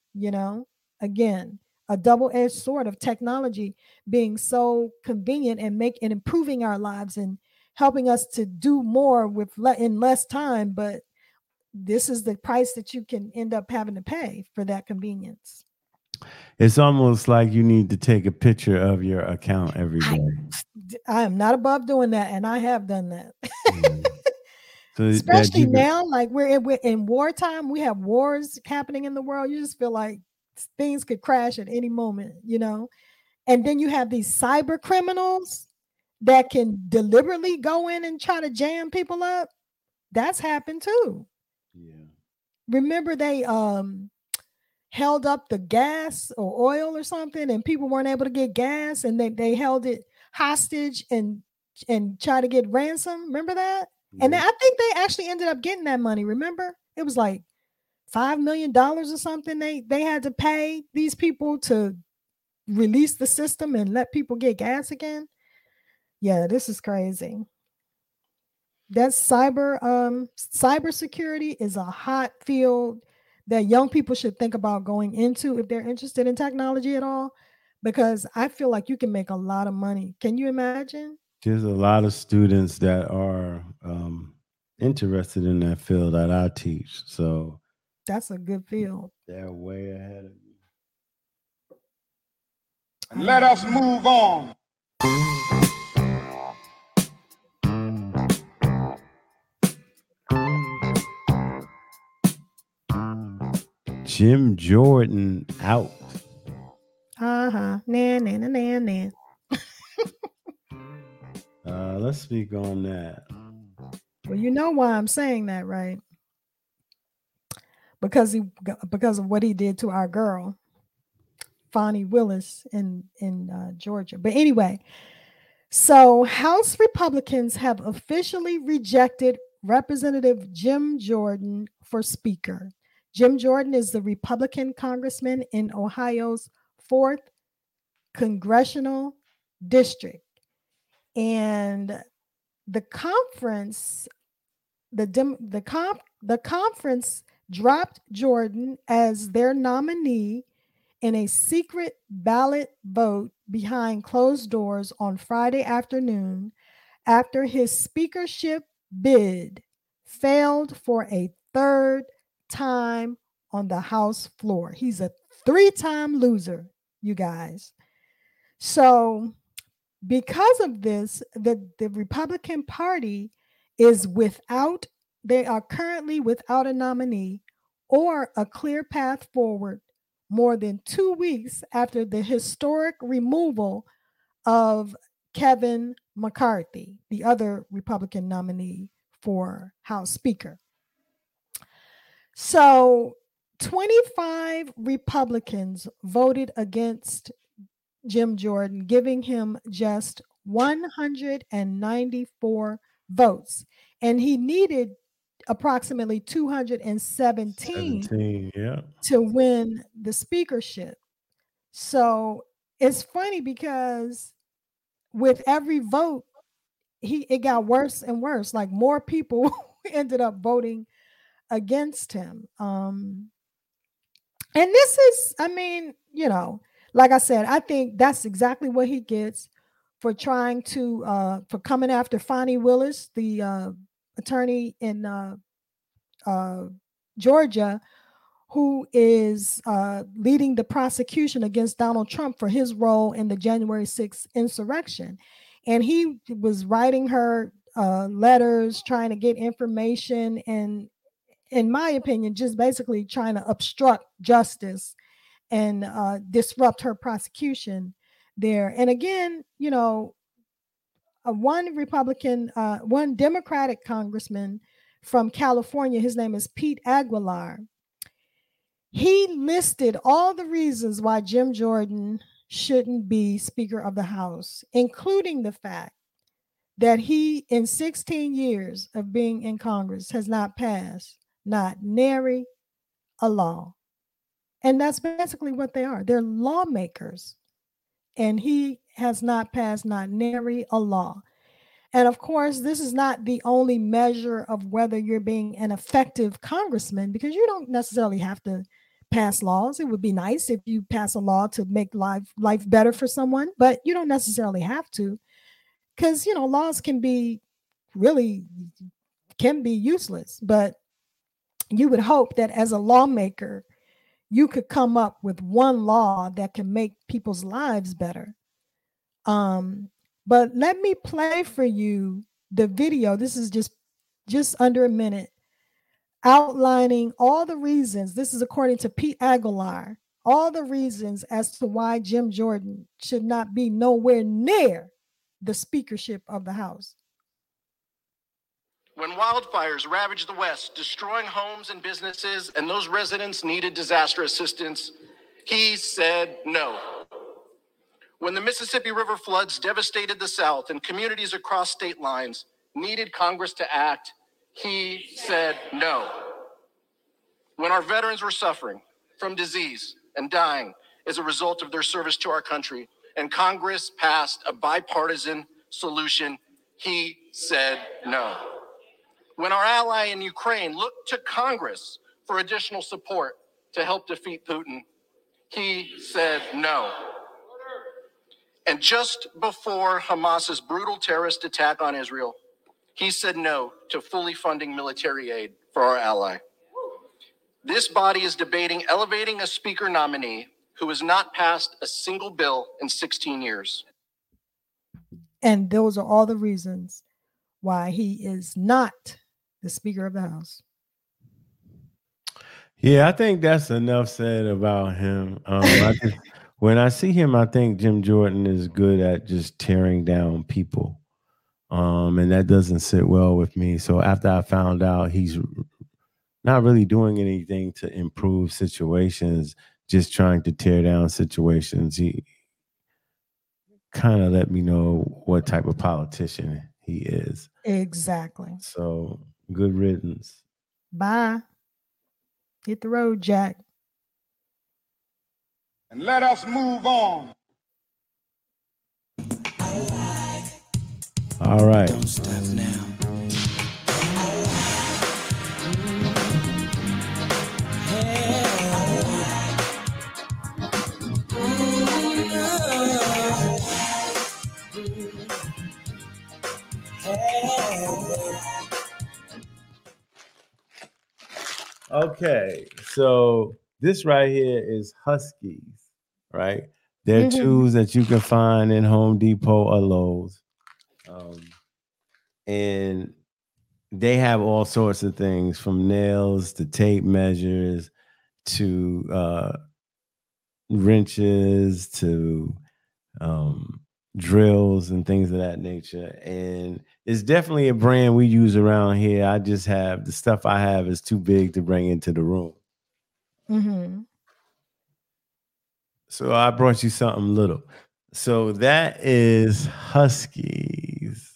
again, a double-edged sword of technology being so convenient and improving our lives and helping us to do more in less time. But this is the price that you can end up having to pay for that convenience. It's almost like you need to take a picture of your account every day. I am not above doing that, and I have done that. Mm. So especially now, we're in wartime. We have wars happening in the world. You just feel like things could crash at any moment, and then you have these cyber criminals that can deliberately go in and try to jam people up. That's happened too. Yeah. Remember they held up the gas or oil or something, and people weren't able to get gas, and they held it hostage and and try to get ransom. Remember that? Mm-hmm. And I think they actually ended up getting that money. Remember? It was like $5 million or something. They had to pay these people to release the system and let people get gas again. Yeah, this is crazy. That's cybersecurity is a hot field that young people should think about going into if they're interested in technology at all, because I feel like you can make a lot of money. Can you imagine? There's a lot of students that are interested in that field that I teach. So that's a good field. They're way ahead of you. Let us move on. Jim Jordan out. Uh-huh. Nah, nah, nah, nah, nah. Let's speak on that. Well, you know why I'm saying that, right? Because of what he did to our girl, Fani Willis in Georgia. But anyway, so House Republicans have officially rejected Representative Jim Jordan for Speaker. Jim Jordan is the Republican congressman in Ohio's 4th congressional district. And the conference dropped Jordan as their nominee in a secret ballot vote behind closed doors on Friday afternoon after his speakership bid failed for a third time on the House floor. He's a three-time loser, you guys. So because of this, the Republican Party they are currently without a nominee or a clear path forward more than 2 weeks after the historic removal of Kevin McCarthy, the other Republican nominee for House Speaker. So 25 Republicans voted against Jim Jordan, giving him just 194 votes. And he needed approximately 217 to win the speakership. So it's funny because with every vote, it got worse and worse. Like more people ended up voting against him. And this is, I mean, you know, like I said, I think that's exactly what he gets for trying to, for coming after Fani Willis, the attorney in Georgia, who is leading the prosecution against Donald Trump for his role in the January 6th insurrection. And he was writing her letters, trying to get information, and in my opinion, just basically trying to obstruct justice and disrupt her prosecution there. And again, you know, one Democratic congressman from California, his name is Pete Aguilar. He listed all the reasons why Jim Jordan shouldn't be Speaker of the House, including the fact that he, in 16 years of being in Congress, has not passed not nary a law. And that's basically what they are. They're lawmakers. And he has not passed not nary a law. And of course, this is not the only measure of whether you're being an effective congressman, because you don't necessarily have to pass laws. It would be nice if you pass a law to make life better for someone, but you don't necessarily have to, because, you know, laws can be useless. But you would hope that as a lawmaker, you could come up with one law that can make people's lives better. But let me play for you the video. This is just under a minute, outlining all the reasons. This is according to Pete Aguilar, all the reasons as to why Jim Jordan should not be nowhere near the speakership of the House. When wildfires ravaged the West, destroying homes and businesses, and those residents needed disaster assistance, he said no. When the Mississippi River floods devastated the South and communities across state lines needed Congress to act, he said no. When our veterans were suffering from disease and dying as a result of their service to our country, and Congress passed a bipartisan solution, he said no. When our ally in Ukraine looked to Congress for additional support to help defeat Putin, he said no. And just before Hamas's brutal terrorist attack on Israel, he said no to fully funding military aid for our ally. This body is debating elevating a speaker nominee who has not passed a single bill in 16 years. And those are all the reasons why he is not the Speaker of the House. Yeah, I think that's enough said about him. When I see him, I think Jim Jordan is good at just tearing down people. And that doesn't sit well with me. So after I found out he's not really doing anything to improve situations, just trying to tear down situations, he kind of let me know what type of politician he is. Exactly. So good riddance. Bye. Hit the road, Jack. And let us move on. All right. Don't stop now. Okay, so this right here is Huskies, right? They're tools that you can find in Home Depot or Lowe's. And they have all sorts of things, from nails to tape measures to wrenches to drills and things of that nature. And it's definitely a brand we use around here. I just have the stuff I have is too big to bring into the room. Mm-hmm. So I brought you something little. So that is Huskies.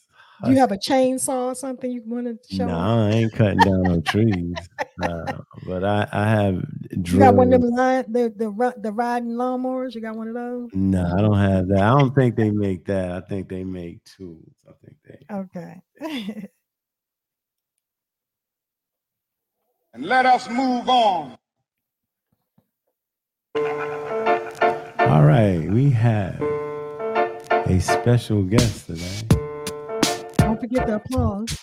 Do you have a chainsaw or something you want to show? No, I ain't cutting down no trees. But I have drills. You got one of them the riding lawnmowers? You got one of those? No, I don't have that. I don't think they make that. I think they make tools. Okay. And let us move on. All right, we have a special guest today. Don't forget the applause.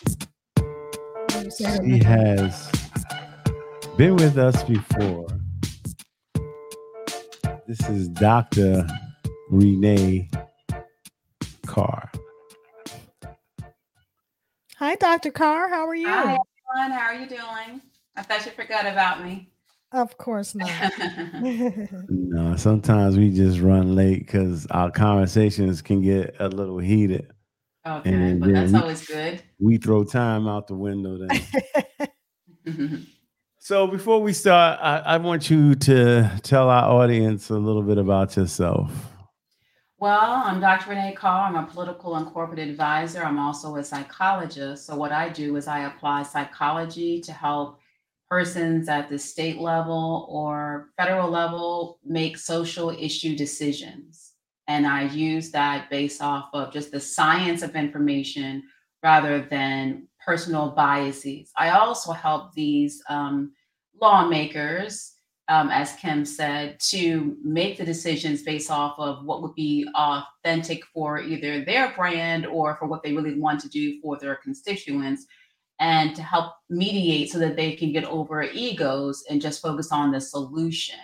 She has been with us before. This is Dr. Renee Carr. Hi, Dr. Carr. How are you? Hi, everyone. How are you doing? I thought you forgot about me. Of course not. No, sometimes we just run late because our conversations can get a little heated. Okay, and but that's always good. We throw time out the window then. So before we start, I want you to tell our audience a little bit about yourself. Well, I'm Dr. Renee Carr. I'm a political and corporate advisor. I'm also a psychologist. So what I do is I apply psychology to help persons at the state level or federal level make social issue decisions. And I use that based off of just the science of information rather than personal biases. I also help these lawmakers, as Kim said, to make the decisions based off of what would be authentic for either their brand or for what they really want to do for their constituents, and to help mediate so that they can get over egos and just focus on the solution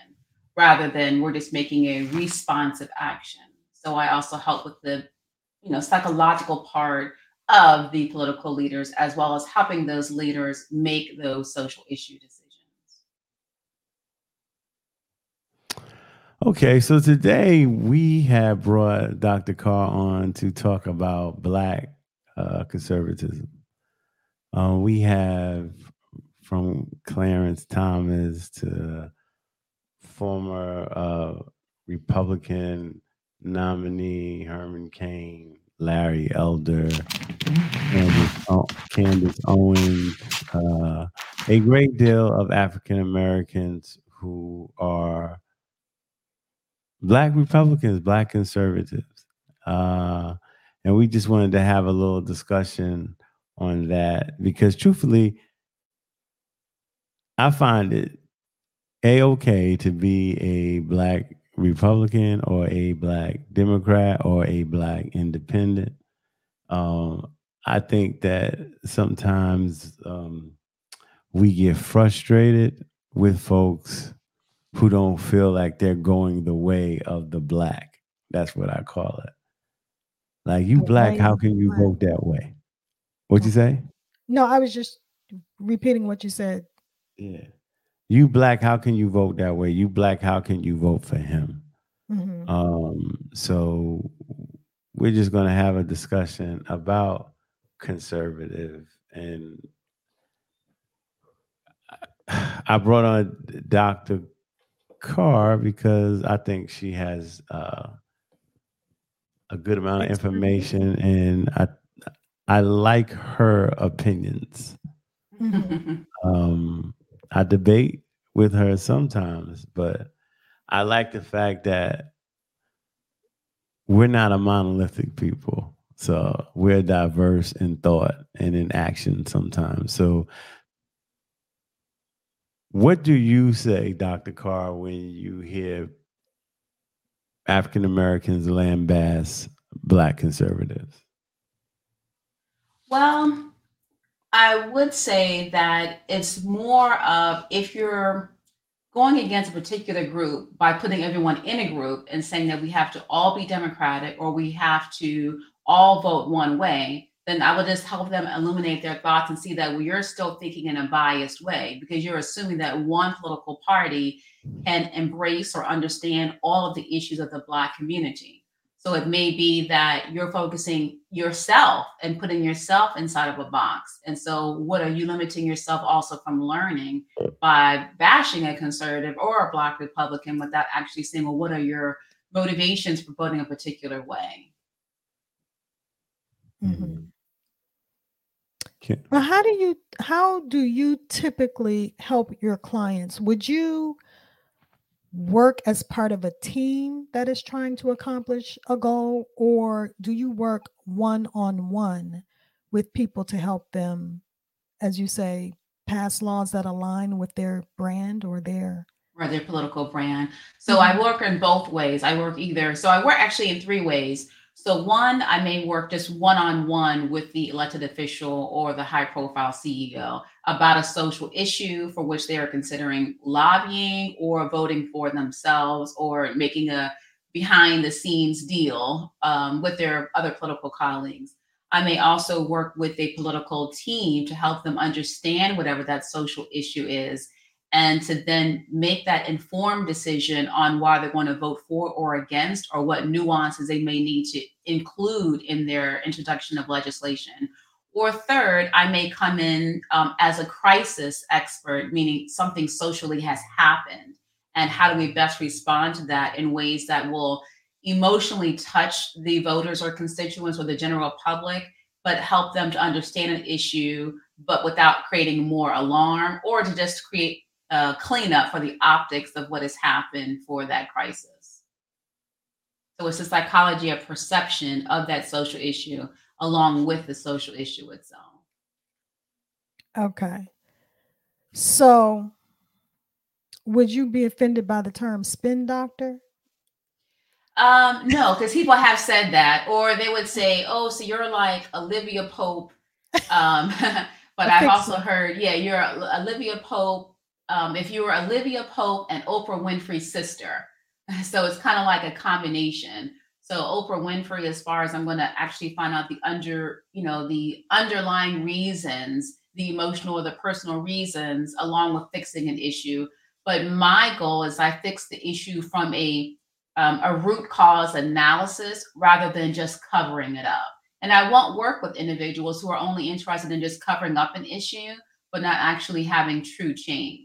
rather than we're just making a responsive action. So I also help with the, psychological part of the political leaders, as well as helping those leaders make those social issue decisions. Okay, so today we have brought Dr. Carr on to talk about Black conservatism. We have from Clarence Thomas to former Republican nominee Herman Cain, Larry Elder, Candace Owens, a great deal of African Americans who are Black Republicans, Black conservatives. And we just wanted to have a little discussion on that because, truthfully, I find it A-okay to be a Black Republican or a Black Democrat or a Black Independent. I think that sometimes we get frustrated with folks who don't feel like they're going the way of the Black. That's what I call it. Like, you Black, how can you vote that way? What'd you say? No, I was just repeating what you said. Yeah. You Black, how can you vote that way? You Black, how can you vote for him? Mm-hmm. So we're just going to have a discussion about conservative. And I brought on Dr. Carr because I think she has a good amount of information, and I like her opinions. Mm-hmm. I debate with her sometimes, but I like the fact that we're not a monolithic people. So we're diverse in thought and in action sometimes. So what do you say, Dr. Carr, when you hear African Americans lambast Black conservatives? Well, I would say that it's more of, if you're going against a particular group by putting everyone in a group and saying that we have to all be Democratic or we have to all vote one way, then I would just help them illuminate their thoughts and see that, well, you're still thinking in a biased way because you're assuming that one political party can embrace or understand all of the issues of the Black community. So it may be that you're focusing yourself and putting yourself inside of a box. And so what are you limiting yourself also from learning by bashing a conservative or a Black Republican without actually saying, well, what are your motivations for voting a particular way? Mm-hmm. Okay. Well, how do you typically help your clients? Would you work as part of a team that is trying to accomplish a goal, or do you work one-on-one with people to help them, as you say, pass laws that align with their brand or their political brand? So I work in both ways. I work actually in three ways. So one, I may work just one-on-one with the elected official or the high-profile CEO about a social issue for which they are considering lobbying or voting for themselves or making a behind-the-scenes deal with their other political colleagues. I may also work with a political team to help them understand whatever that social issue is and to then make that informed decision on why they're going to vote for or against, or what nuances they may need to include in their introduction of legislation. Or third, I may come in as a crisis expert, meaning something socially has happened, and how do we best respond to that in ways that will emotionally touch the voters or constituents or the general public, but help them to understand an issue, but without creating more alarm, or to just create cleanup for the optics of what has happened for that crisis. So it's the psychology of perception of that social issue along with the social issue itself. Okay. So would you be offended by the term spin doctor? No, because people have said that, or they would say, oh, so you're like Olivia Pope. But I've also heard, yeah, you're Olivia Pope. If you were Olivia Pope and Oprah Winfrey's sister. So it's kind of like a combination. So Oprah Winfrey, as far as I'm going to actually find out the underlying reasons, the emotional or the personal reasons, along with fixing an issue. But my goal is I fix the issue from a root cause analysis rather than just covering it up. And I won't work with individuals who are only interested in just covering up an issue, but not actually having true change.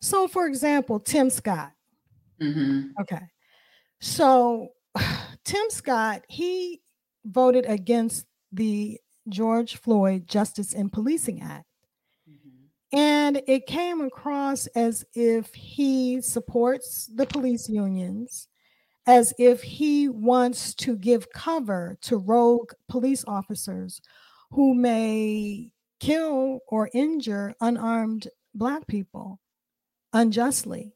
So, for example, Tim Scott. Mm-hmm. Okay. So Tim Scott, he voted against the George Floyd Justice in Policing Act. Mm-hmm. And it came across as if he supports the police unions, as if he wants to give cover to rogue police officers who may kill or injure unarmed Black people unjustly.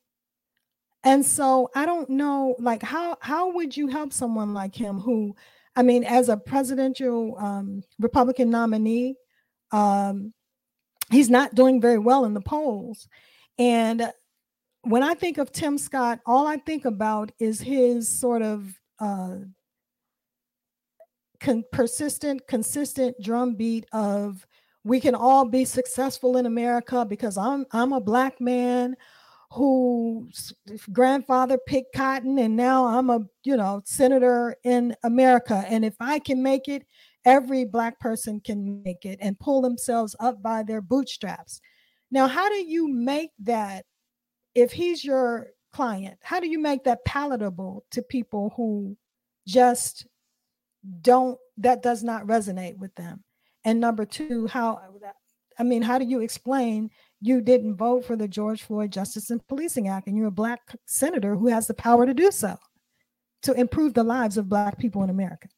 And so I don't know, like, how would you help someone like him who, I mean, as a presidential Republican nominee, he's not doing very well in the polls. And when I think of Tim Scott, all I think about is his sort of consistent drumbeat of, we can all be successful in America because I'm a Black man whose grandfather picked cotton, and now I'm a, senator in America. And if I can make it, every Black person can make it and pull themselves up by their bootstraps. Now, how do you make that, if he's your client, how do you make that palatable to people who just that does not resonate with them? And number two, how do you explain you didn't vote for the George Floyd Justice and Policing Act, and you're a Black senator who has the power to do so, to improve the lives of Black people in America?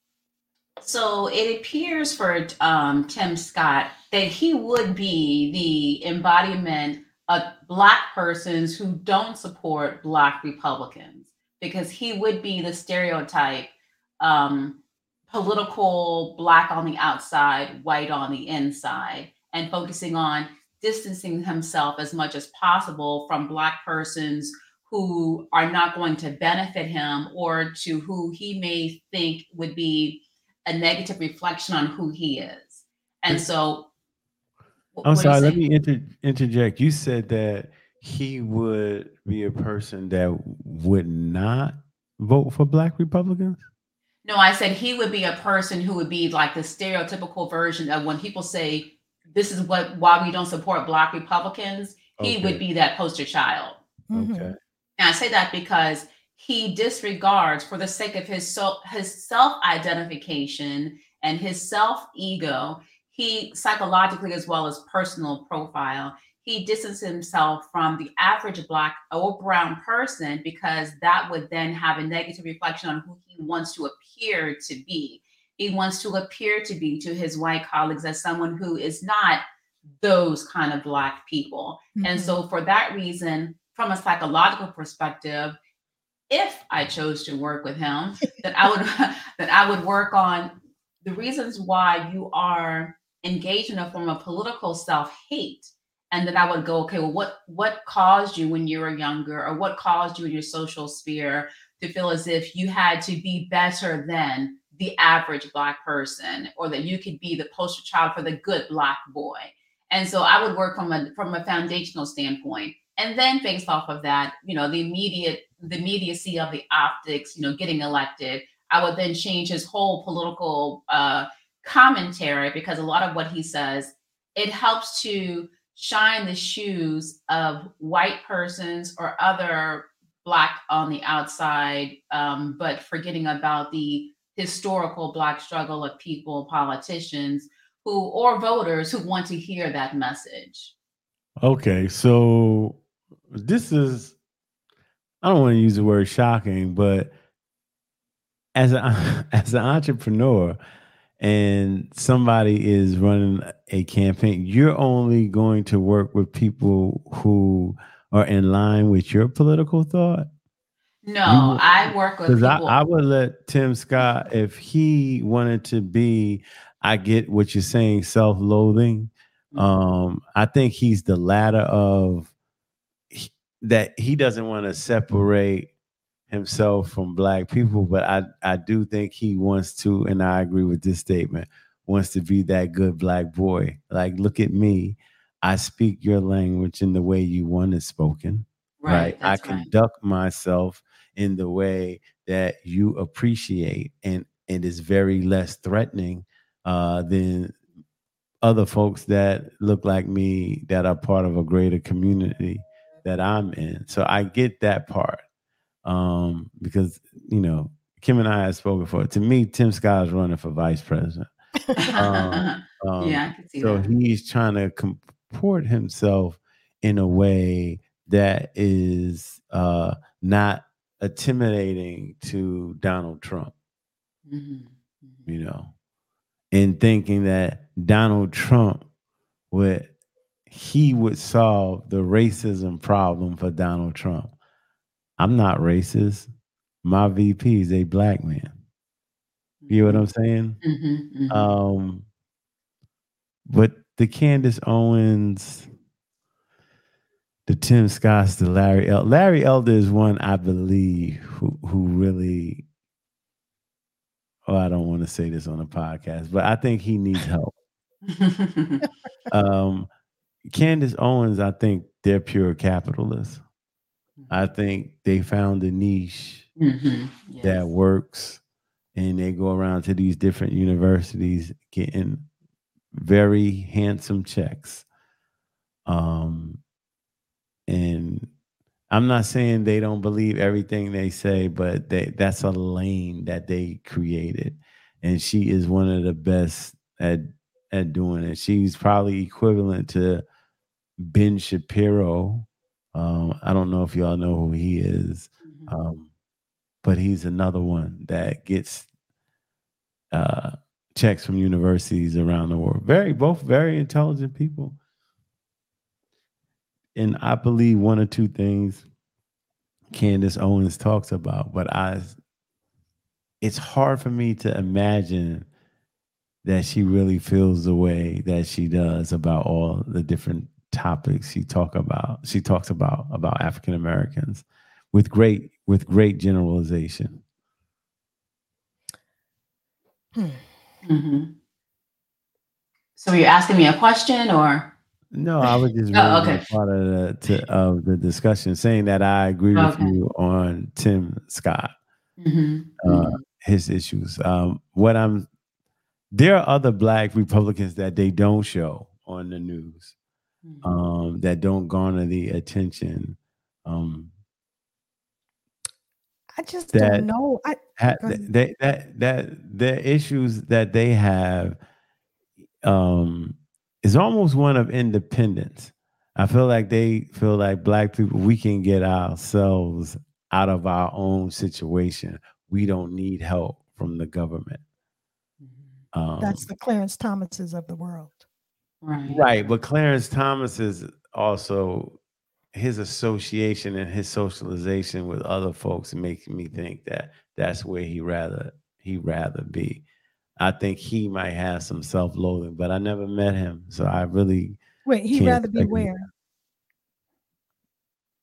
So it appears for Tim Scott that he would be the embodiment of Black persons who don't support Black Republicans, because he would be the stereotype political Black on the outside, white on the inside, and focusing on distancing himself as much as possible from Black persons who are not going to benefit him, or to who he may think would be a negative reflection on who he is. And so, I'm sorry, let me interject. You said that he would be a person that would not vote for Black Republicans? No, I said he would be a person who would be like the stereotypical version of when people say, this is why we don't support Black Republicans. Okay. He would be that poster child. Okay. And I say that because he disregards, for the sake of his self-identification and his self-ego, he psychologically, as well as personal profile, he distances himself from the average Black or brown person, because that would then have a negative reflection on who he wants to appear to be. He wants to appear to be to his white colleagues as someone who is not those kind of Black people. Mm-hmm. And so for that reason, from a psychological perspective, if I chose to work with him, that I would work on the reasons why you are engaged in a form of political self-hate. And then I would go, okay, well, what caused you when you were younger, or what caused you in your social sphere to feel as if you had to be better than the average Black person, or that you could be the poster child for the good Black boy? And so I would work from a foundational standpoint. And then based off of that, the immediacy of the optics, getting elected, I would then change his whole political commentary, because a lot of what he says, it helps to shine the shoes of white persons or other Black on the outside, but forgetting about the historical Black struggle of people, politicians or voters who want to hear that message. Okay, so this is, I don't want to use the word shocking, but as an entrepreneur and somebody is running a campaign, you're only going to work with people who are in line with your political thought? No, I work with people. I would let Tim Scott, if he wanted to be, I get what you're saying, self-loathing. I think he's the latter of that. He doesn't want to separate himself from Black people, but I do think he wants to, and I agree with this statement, wants to be that good Black boy. Like, look at me. I speak your language in the way you want it spoken. Right. I conduct myself in the way that you appreciate, and it is very less threatening than other folks that look like me that are part of a greater community that I'm in. So I get that part because Kim and I have spoken before. To me, Tim Scott is running for vice president. Yeah, I can see so that. So he's trying to comport himself in a way that is not intimidating to Donald Trump. Mm-hmm. Mm-hmm. You know, and thinking that Donald Trump would solve the racism problem for Donald Trump. I'm not racist. My VP is a black man. You know what I'm saying? Mm-hmm, mm-hmm. But the Candace Owens, the Tim Scotts, the Larry Elder. Larry Elder is one I believe who really, I don't want to say this on a podcast, but I think he needs help. Candace Owens, I think they're pure capitalists. I think they found a niche mm-hmm. yes. that works, and they go around to these different universities getting very handsome checks. And I'm not saying they don't believe everything they say, but that's a lane that they created. And she is one of the best at doing it. She's probably equivalent to Ben Shapiro. I don't know if y'all know who he is, but he's another one that gets checks from universities around the world. Both very intelligent people. And I believe one or two things Candace Owens talks about, but it's hard for me to imagine that she really feels the way that she does about all the different topics she talks about African Americans with great generalization. Mm-hmm. So you're asking me a question or? No, I was just part of the discussion, saying that I agree with you on Tim Scott, his issues. There are other black Republicans that they don't show on the news, that don't garner the attention. I just don't know. The issues that they have is almost one of independence. I feel like they feel like black people, we can get ourselves out of our own situation. We don't need help from the government. That's the Clarence Thomases of the world. Right. But Clarence Thomas is also, his association and his socialization with other folks makes me think that that's where he rather be. I think he might have some self-loathing, but I never met him, so I really wait. He'd rather be where?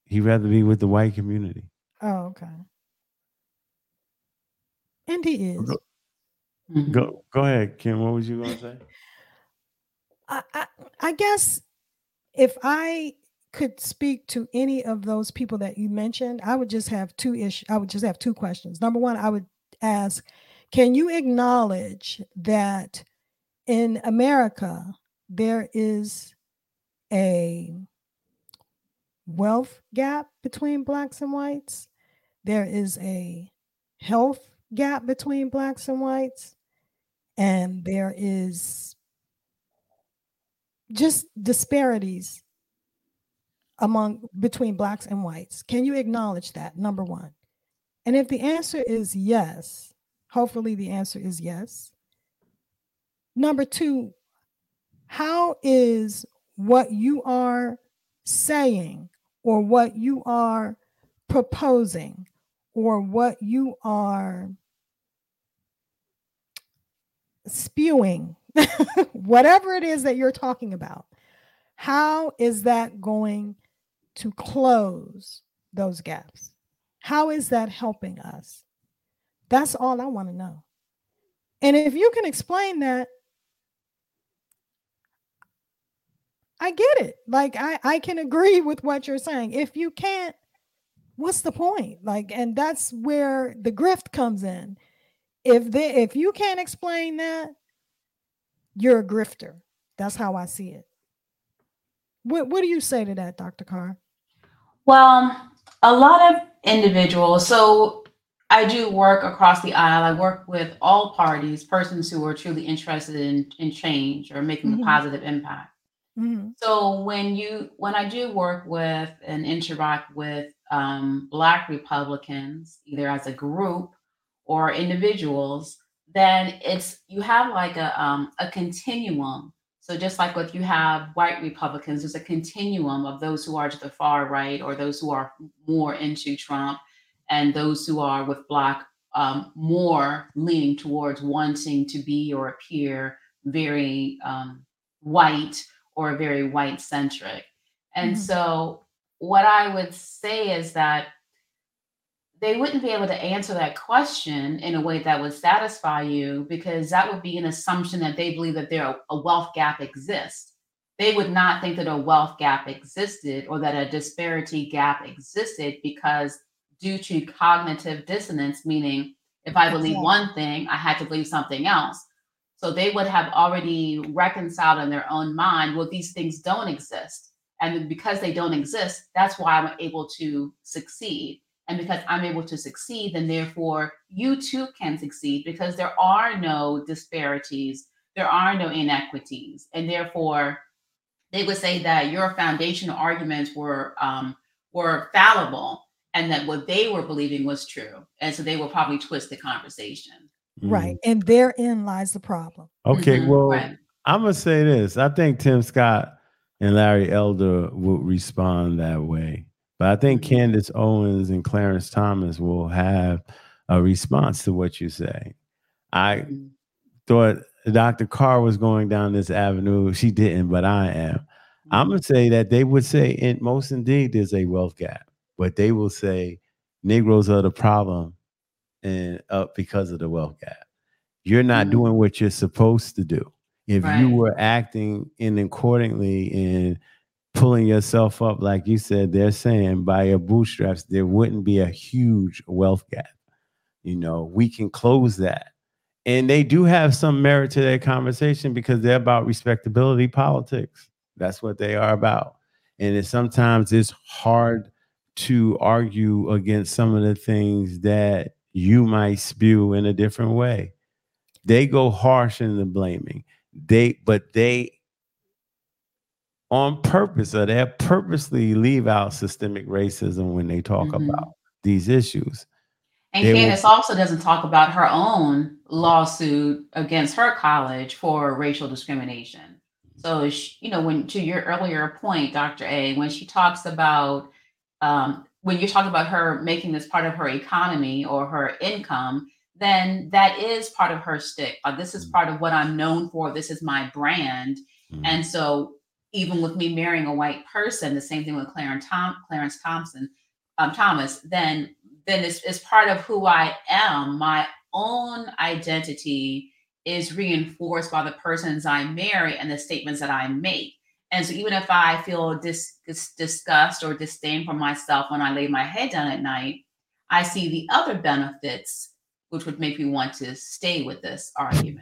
He'd rather be with the white community. Oh, okay. And he is. Go ahead, Kim. What was you going to say? I guess if I could speak to any of those people that you mentioned, I would just have two issues. I would just have two questions. Number one, I would ask, can you acknowledge that in America, there is a wealth gap between blacks and whites? There is a health gap between blacks and whites, and there is just disparities between blacks and whites. Can you acknowledge that? Number one. And if the answer is yes, hopefully the answer is yes. Number two, how is what you are saying or what you are proposing or what you are spewing, whatever it is that you're talking about, how is that going to close those gaps? How is that helping us? That's all I want to know. And if you can explain that, I get it. Like, I can agree with what you're saying. If you can't, what's the point? Like, and that's where the grift comes in. If you can't explain that, you're a grifter. That's how I see it. What do you say to that, Dr. Carr? Well, a lot of individuals. So I do work across the aisle. I work with all parties, persons who are truly interested in change or making a positive impact. Mm-hmm. So when I do work with and interact with Black Republicans, either as a group or individuals, then you have like a continuum. So just like what you have white Republicans, there's a continuum of those who are to the far right or those who are more into Trump and those who are with Black more leaning towards wanting to be or appear very white or very white centric. And so what I would say is that they wouldn't be able to answer that question in a way that would satisfy you, because that would be an assumption that they believe that a wealth gap exists. They would not think that a wealth gap existed or that a disparity gap existed, because due to cognitive dissonance, meaning if I believe one thing, I had to believe something else. So they would have already reconciled in their own mind, well, these things don't exist. And because they don't exist, that's why I'm able to succeed. And because I'm able to succeed, then therefore you too can succeed, because there are no disparities, there are no inequities. And therefore they would say that your foundational arguments were fallible and that what they were believing was true. And so they will probably twist the conversation. Mm-hmm. Right. And therein lies the problem. Okay. Mm-hmm. Well, right. I'm going to say this. I think Tim Scott and Larry Elder would respond that way. But I think Candace Owens and Clarence Thomas will have a response to what you say. I thought Dr. Carr was going down this avenue. She didn't, but I am. I'm going to say that they would say, in most indeed, there's a wealth gap. But they will say Negroes are the problem and up because of the wealth gap. You're not doing what you're supposed to do. If you were acting accordingly and pulling yourself up, like you said, they're saying by your bootstraps, there wouldn't be a huge wealth gap. You know, we can close that. And they do have some merit to their conversation, because they're about respectability politics. That's what they are about. And sometimes it's hard to argue against some of the things that you might spew in a different way. They go harsh in the blaming. But they on purpose, or they purposely leave out systemic racism when they talk about these issues. And Candace also doesn't talk about her own lawsuit against her college for racial discrimination. So, you know, when, to your earlier point, Dr. A, when she talks about, when you talk about her making this part of her economy or her income, then that is part of her shtick. This is part of what I'm known for. This is my brand. Mm-hmm. And so, even with me marrying a white person, the same thing with Clarence Thomas, then it's part of who I am. My own identity is reinforced by the persons I marry and the statements that I make. And so even if I feel disgust or disdain for myself when I lay my head down at night, I see the other benefits, which would make me want to stay with this argument.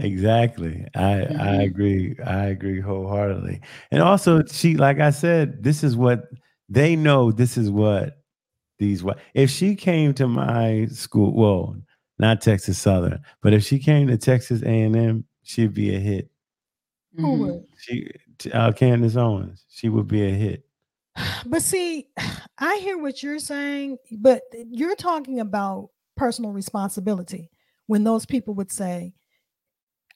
Exactly. I agree. I agree wholeheartedly. And also, she, like I said, this is what they know. This is what these, if she came to my school, well, not Texas Southern, but if she came to Texas A&M, she'd be a hit. Mm-hmm. She, Candace Owens, she would be a hit. But see, I hear what you're saying, but you're talking about personal responsibility when those people would say,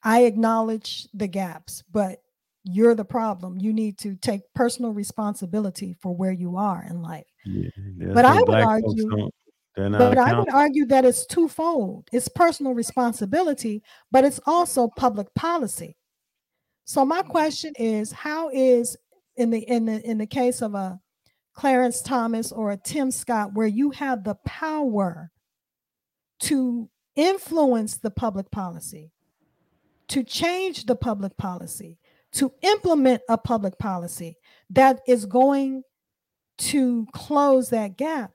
I acknowledge the gaps, but you're the problem. You need to take personal responsibility for where you are in life. Yeah, but I would argue, that it's twofold. It's personal responsibility, but it's also public policy. So my question is, how is in the case of a Clarence Thomas or a Tim Scott, where you have the power to influence the public policy, to change the public policy, to implement a public policy that is going to close that gap,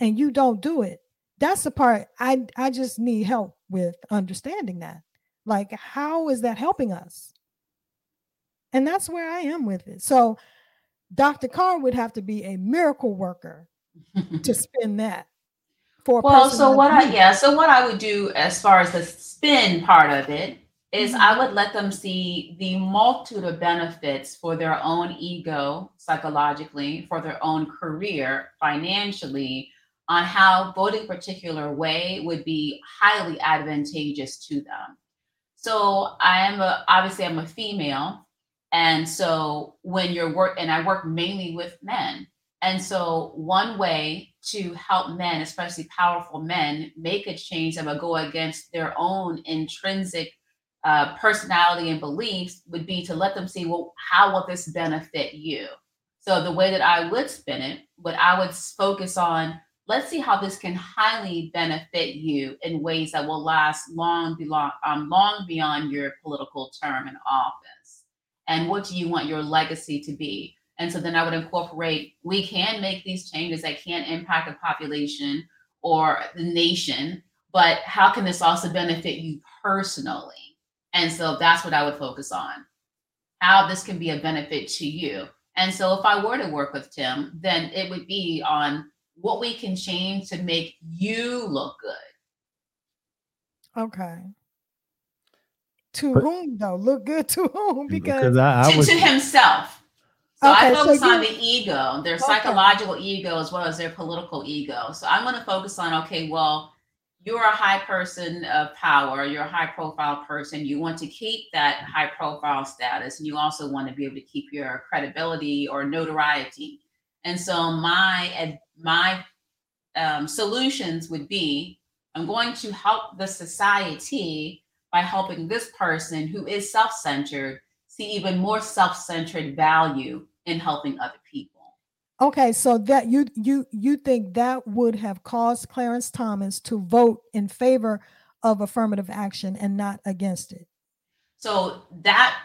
and you don't do it? That's the part I just need help with understanding that. Like, how is that helping us? And that's where I am with it. So Dr. Carr would have to be a miracle worker to spin that. for a person? Well, so what I would do as far as the spin part of it is I would let them see the multitude of benefits for their own ego, psychologically, for their own career, financially, on how voting a particular way would be highly advantageous to them. So I'm a female. And so when I work mainly with men. And so one way to help men, especially powerful men, make a change that would go against their own intrinsic personality and beliefs would be to let them see, well, how will this benefit you? So the way that I would spin it, what I would focus on, let's see how this can highly benefit you in ways that will last long beyond your political term in office. And what do you want your legacy to be? And so then I would incorporate, we can make these changes that can impact the population or the nation, but how can this also benefit you personally? And so that's what I would focus on, how this can be a benefit to you. And so if I were to work with Tim, then it would be on what we can change to make you look good. Okay. Whom though? Look good to whom? Because to himself. So okay, I focus on the ego, their psychological ego as well as their political ego. So I'm going to focus on, okay, well, you're a high person of power. You're a high profile person. You want to keep that high profile status. And you also want to be able to keep your credibility or notoriety. And so my solutions would be, I'm going to help the society by helping this person who is self-centered see even more self-centered value in helping other people. Okay, so that you think that would have caused Clarence Thomas to vote in favor of affirmative action and not against it? So that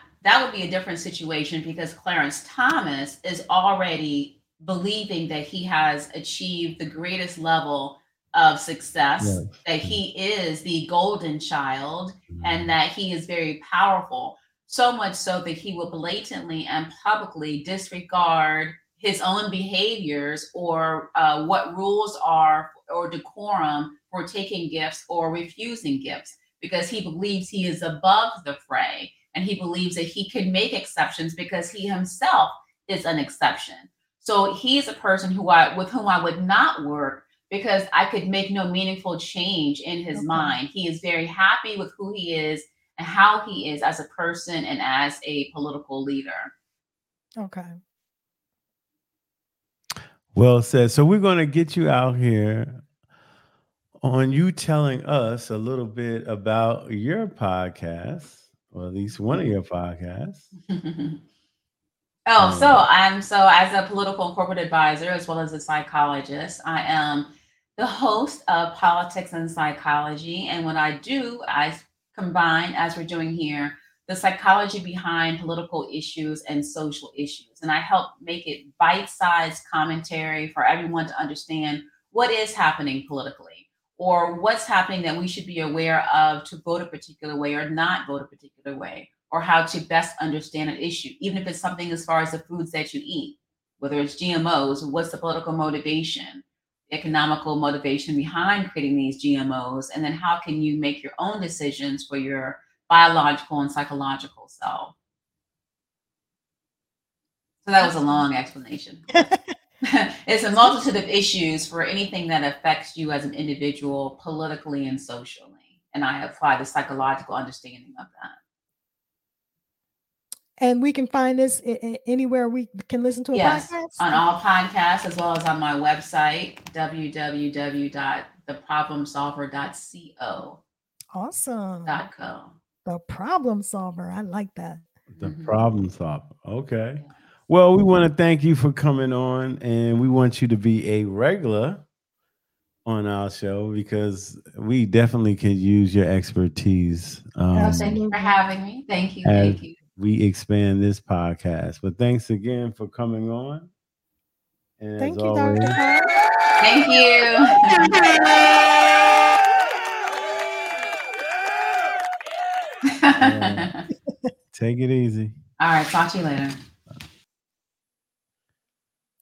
would be a different situation because Clarence Thomas is already believing that he has achieved the greatest level of success, yes, that he is the golden child, and that he is very powerful, so much so that he will blatantly and publicly disregard his own behaviors or what rules are or decorum for taking gifts or refusing gifts, because he believes he is above the fray and he believes that he can make exceptions because he himself is an exception. So he's a person with whom I would not work because I could make no meaningful change in his mind. He is very happy with who he is and how he is as a person and as a political leader. Okay. Well said. So we're going to get you out here on you telling us a little bit about your podcast, or at least one of your podcasts. Oh, so as a political and corporate advisor, as well as a psychologist, I am the host of Politics and Psychology. And what I do, I combine, as we're doing here, the psychology behind political issues and social issues. And I help make it bite-sized commentary for everyone to understand what is happening politically or what's happening that we should be aware of to vote a particular way or not vote a particular way, or how to best understand an issue, even if it's something as far as the foods that you eat, whether it's GMOs, what's the political motivation, economical motivation behind creating these GMOs, and then how can you make your own decisions for your biological and psychological self? So that was a long explanation. It's a multitude of issues for anything that affects you as an individual, politically and socially. And I apply the psychological understanding of that. And we can find this anywhere we can listen to a podcast? On all podcasts, as well as on my website, www.theproblemsolver.co. Awesome. .co. The Problem Solver. I like that. The Problem Solver. Okay. Well, we want to thank you for coming on, and we want you to be a regular on our show because we definitely could use your expertise. Thank you for having me. Thank you. We expand this podcast. But thanks again for coming on. And thank you, always, Dr. Carr. Thank you. Take it easy. All right. Talk to you later.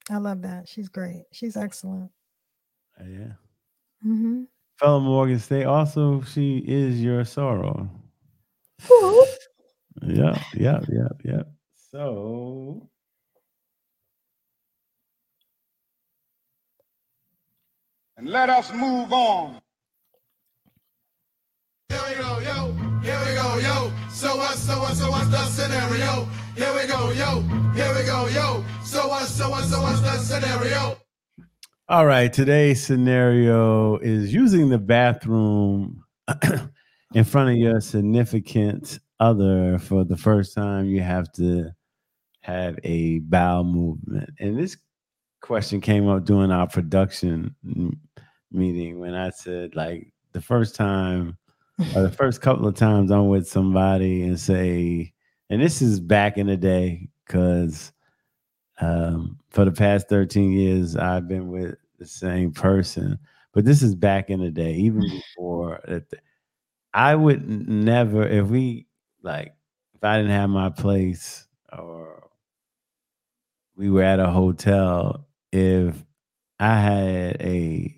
I love that. She's great. She's excellent. Yeah. Mm-hmm. Fellow Morgan State. Also, she is your soror. Cool. Yeah. So, and let us move on. Here we go, yo. Here we go, yo. So what's the scenario? Here we go, yo. Here we go, yo. So what's the scenario? All right, today's scenario is using the bathroom in front of your significant other for the first time. You have to have a bowel movement. And this question came up during our production meeting when I said, like, the first time or the first couple of times I'm with somebody and say, and this is back in the day because for the past 13 years, I've been with the same person, but this is back in the day, even before I would never, if I didn't have my place or we were at a hotel, if I had a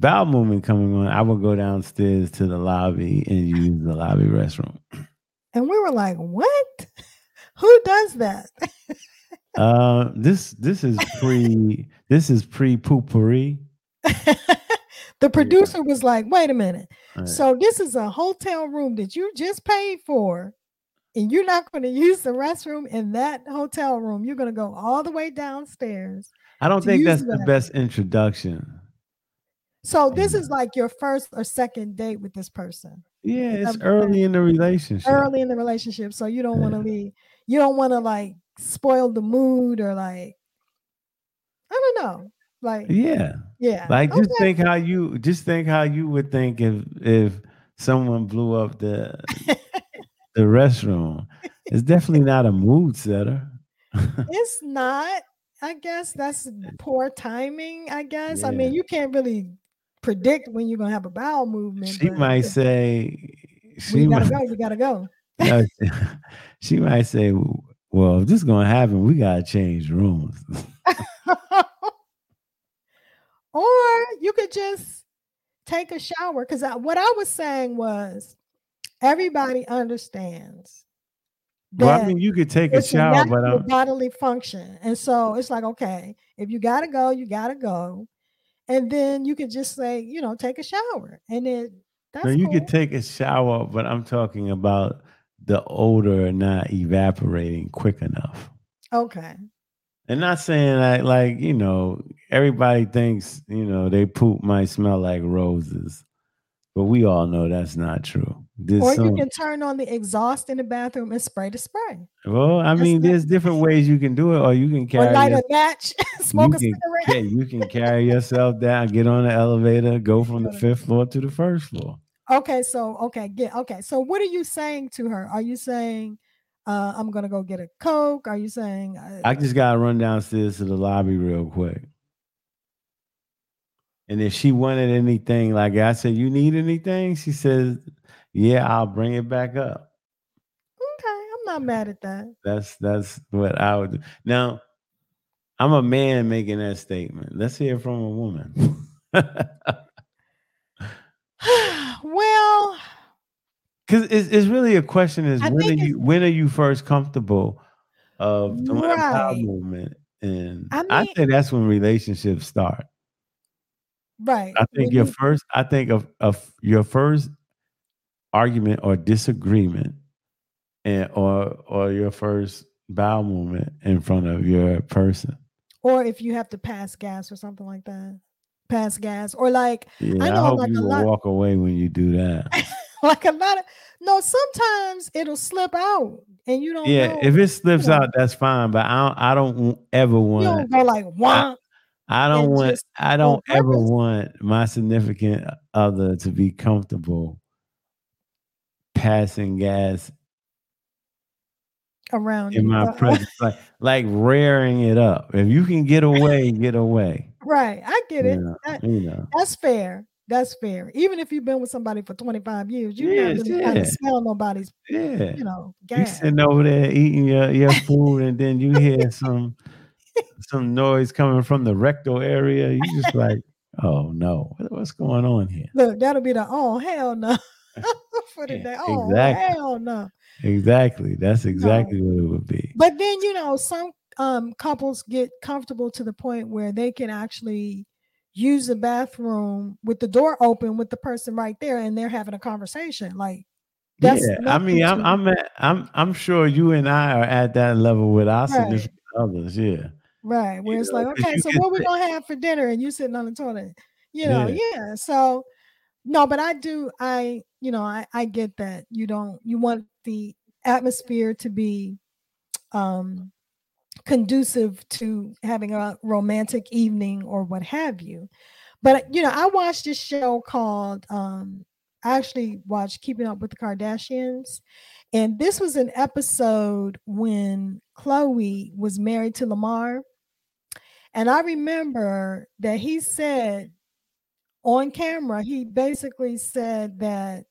bowel movement coming on, I would go downstairs to the lobby and use the lobby restroom. And we were like, what? Who does that? This is pre poopery. The producer was like, wait a minute. Right. So this is a hotel room that you just paid for and you're not going to use the restroom in that hotel room. You're going to go all the way downstairs. I don't think that's the best introduction. So this is like your first or second date with this person. Yeah. It's early in the relationship. So you don't want to leave. You don't want to spoil the mood or I don't know. Yeah. Just think how you would think if someone blew up the restroom. It's definitely not a mood setter. It's not. I guess that's poor timing, I guess. Yeah. I mean, you can't really predict when you're going to have a bowel movement. She might say, you got to go. She might say, well, if this is going to happen, we got to change rooms. Or you could just take a shower. Because what I was saying was everybody understands. Well, I mean, you could take a shower, but it's a bodily function. And so it's like, okay, if you got to go, you got to go. And then you could just say, take a shower. And then you could take a shower, but I'm talking about the odor not evaporating quick enough. Okay. And not saying everybody thinks, they poop might smell like roses, but we all know that's not true. You can turn on the exhaust in the bathroom and spray the spray. Well, there's different ways you can do it, or you can carry. Or light a match, smoke a cigarette. Yeah, you can carry yourself down, get on the elevator, go from the 5th floor to the 1st floor. So what are you saying to her? Are you saying, I'm gonna go get a Coke? Are you saying I just gotta run downstairs to the lobby real quick? And if she wanted anything, I said, you need anything? She says, yeah, I'll bring it back up. Okay, I'm not mad at that. That's what I would do. Now, I'm a man making that statement. Let's hear from a woman. Well, because it's really a question is when are you first comfortable of the power movement, and I think that's when relationships start. Right. I think your first argument or disagreement or your first bowel movement in front of your person. Or if you have to pass gas or something like that. Yeah, I hope you walk away when you do that. Sometimes it'll slip out and you don't know. If it slips out, that's fine, but I don't ever want you don't go like wah. I don't ever want my significant other to be comfortable passing gas around in my presence, like rearing it up. If you can get away, get away. Right, I get it. That's fair. That's fair. Even if you've been with somebody for 25 years, you're not going to smell nobody's. Yeah, gas. You sitting over there eating your food, and then you hear some noise coming from the rectal area. You just like, oh no, what's going on here? Look, that'll be the oh hell no for the day. Oh exactly. Hell no. Exactly. That's exactly what it would be. But then, you know, some couples get comfortable to the point where they can actually use the bathroom with the door open with the person right there, and they're having a conversation. Like, that's I mean, I'm sure you and I are at that level with our significant others, right? Where it's like, okay, so what we gonna have for dinner, and you sitting on the toilet, you know, So, no, but I do, you know, I get that you don't, you want the atmosphere to be, conducive to having a romantic evening or what have you. But, you know, I watched this show called, I actually watched Keeping Up with the Kardashians. And this was an episode when Khloe was married to Lamar. And I remember that he said on camera, he basically said that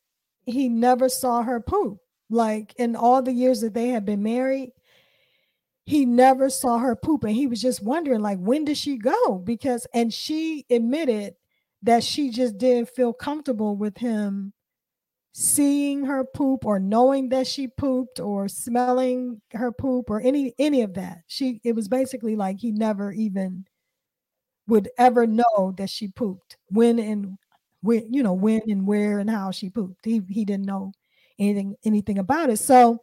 he never saw her poop. Like in all the years that they had been married, he never saw her poop. And he was just wondering, like, when did she go? Because, and she admitted that she just didn't feel comfortable with him seeing her poop or knowing that she pooped or smelling her poop or any of that. It was basically like he never even would ever know that she pooped, when and where and how she pooped. He didn't know anything about it. So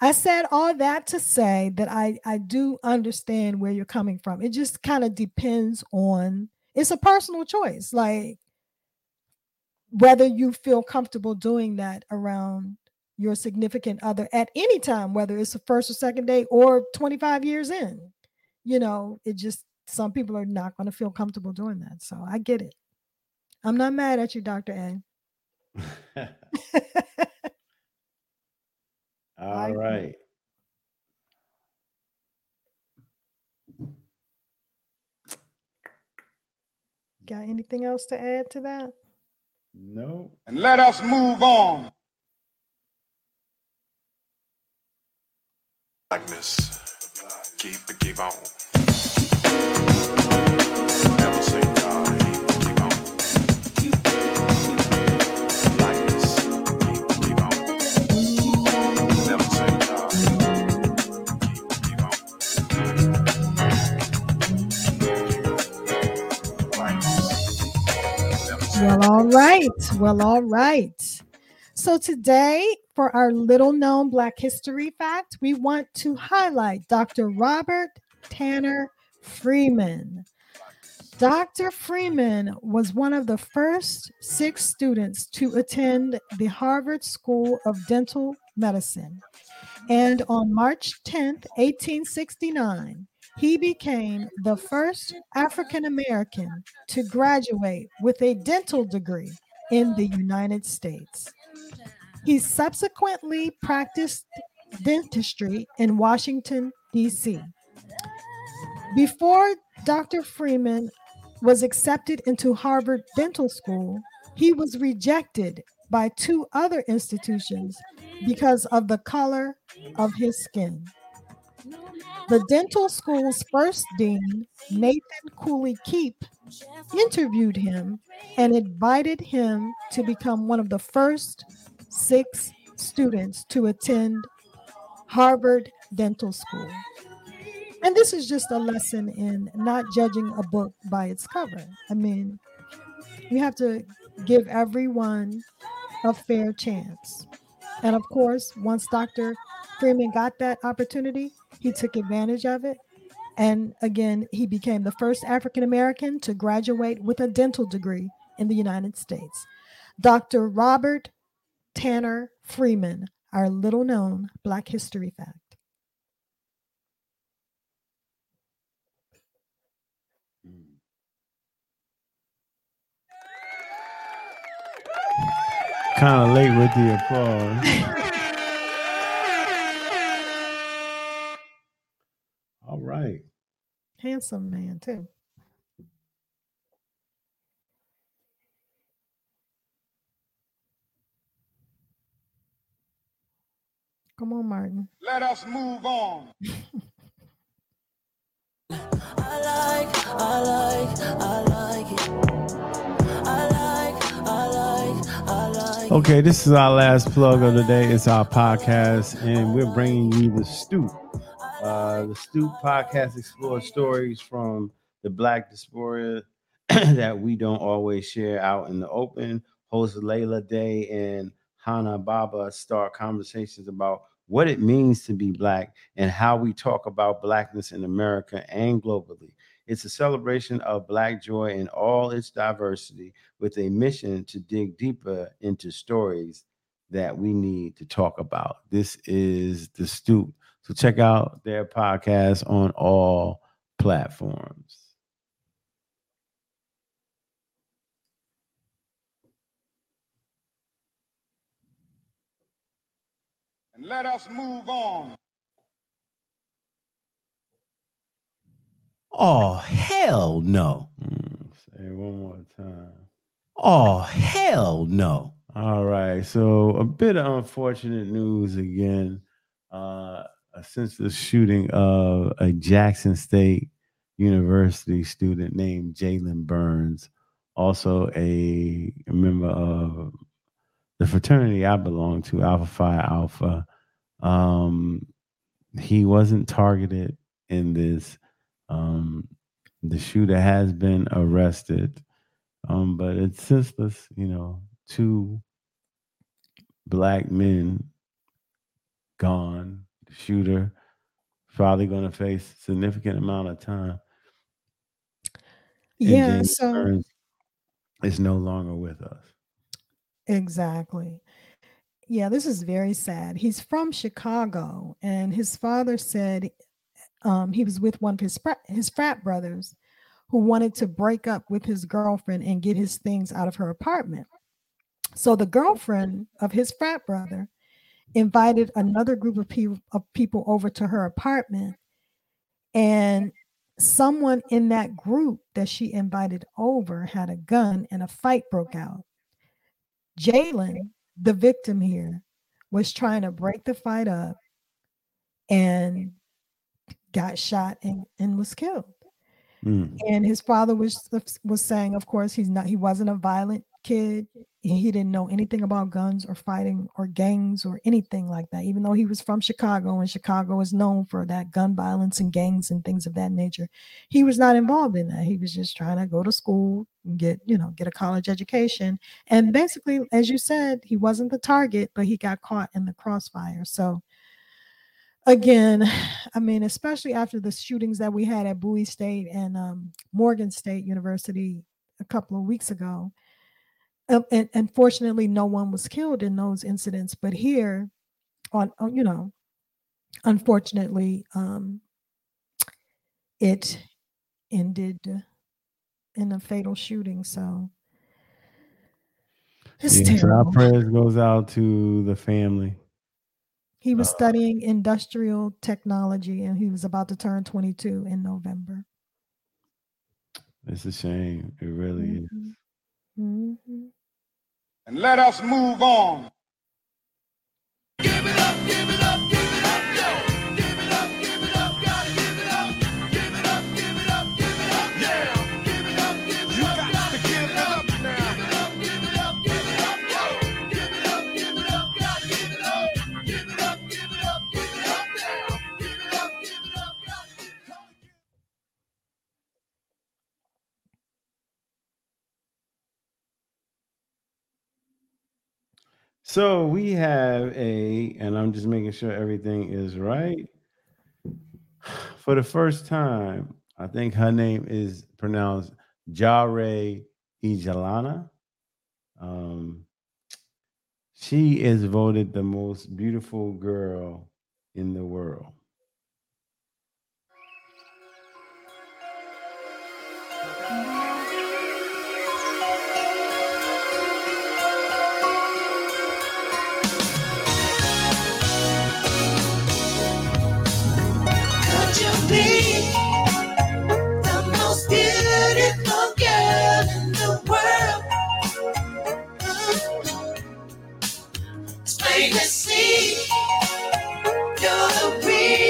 I said all that to say that I do understand where you're coming from. It just kind of depends on, it's a personal choice, like whether you feel comfortable doing that around your significant other at any time, whether it's the first or second date or 25 years in. You know, it just, some people are not going to feel comfortable doing that. So I get it. I'm not mad at you, Dr. A. All right. Got anything else to add to that? No. And let us move on. Darkness. Keep on. Never say God. Keep on. Darkness. Keep on. Never say God. Keep on. Well, all right. So today, for our little-known Black History Fact, we want to highlight Dr. Robert Tanner Freeman. Dr. Freeman was one of the first 6 students to attend the Harvard School of Dental Medicine. And on March 10th, 1869, he became the first African American to graduate with a dental degree in the United States. He subsequently practiced dentistry in Washington, D.C. Before Dr. Freeman was accepted into Harvard Dental School, he was rejected by 2 other institutions because of the color of his skin. The dental school's first dean, Nathan Cooley Keep, interviewed him and invited him to become one of the first 6 students to attend Harvard Dental School. And this is just a lesson in not judging a book by its cover. I mean, you have to give everyone a fair chance. And of course, once Dr. Freeman got that opportunity, he took advantage of it. And again, he became the first African-American to graduate with a dental degree in the United States. Dr. Robert Tanner Freeman, our little-known Black History Fact. Kind of late with the applause. All right. Handsome man, too. Come on, Martin. Let us move on. I like Okay, this is our last plug of the day. It's our podcast, and we're bringing you The Stoop. The Stoop podcast explores stories from the Black diaspora that we don't always share out in the open. Hosts Layla Day and Hannah Baba start conversations about what it means to be Black and how we talk about Blackness in America and globally. It's a celebration of Black joy in all its diversity with a mission to dig deeper into stories that we need to talk about. This is The Stoop. So check out their podcast on all platforms. And let us move on. Oh, hell no. Say it one more time. Oh, hell no. All right. So a bit of unfortunate news again. Since the shooting of a Jackson State University student named Jalen Burns, also a member of the fraternity I belong to, Alpha Phi Alpha, he wasn't targeted in this. The shooter has been arrested, but it's senseless, you know, two Black men gone. The shooter probably going to face a significant amount of time. Yeah, so Burns is no longer with us. Exactly. Yeah, this is very sad. He's from Chicago, and his father said he was with one of his frat brothers who wanted to break up with his girlfriend and get his things out of her apartment. So the girlfriend of his frat brother invited another group of people over to her apartment. And someone in that group that she invited over had a gun, and a fight broke out. Jalen, the victim here, was trying to break the fight up and got shot and was killed. And his father was saying, of course, he wasn't a violent kid. He didn't know anything about guns or fighting or gangs or anything like that, even though he was from Chicago, and Chicago is known for that gun violence and gangs and things of that nature. He was not involved in that. He was just trying to go to school and get a college education. And basically, as you said, he wasn't the target, but he got caught in the crossfire. So again, I mean, especially after the shootings that we had at Bowie State and Morgan State University a couple of weeks ago. And fortunately, no one was killed in those incidents. But here, unfortunately, it ended in a fatal shooting. So it's terrible. So our prayers goes out to the family. He was studying industrial technology, and he was about to turn 22 in November. It's a shame. It really is. Mm-hmm. And let us move on. Give it up, give it up, give it up, yo. Give it up, give it up, gotta give it up. Give it up, give it up, give it up, yeah. Give it up, give it up, gotta give it up now. Give it up, give it up, give it up, yo. Give it up, give it up, gotta give it up. Give it up, give it up, give it up now. Give it up, give it up, gotta give it up. So we have and I'm just making sure everything is right. For the first time, I think her name is pronounced Jare Ejelana. She is voted the most beautiful girl in the world. You're the real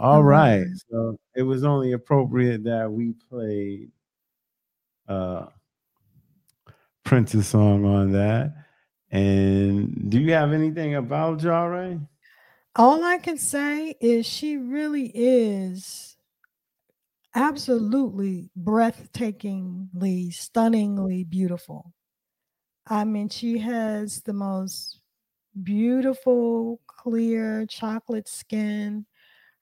All right. So it was only appropriate that we played Prince's song on that. And do you have anything about Jare? All I can say is she really is absolutely breathtakingly, stunningly beautiful. I mean, she has the most beautiful, clear chocolate skin.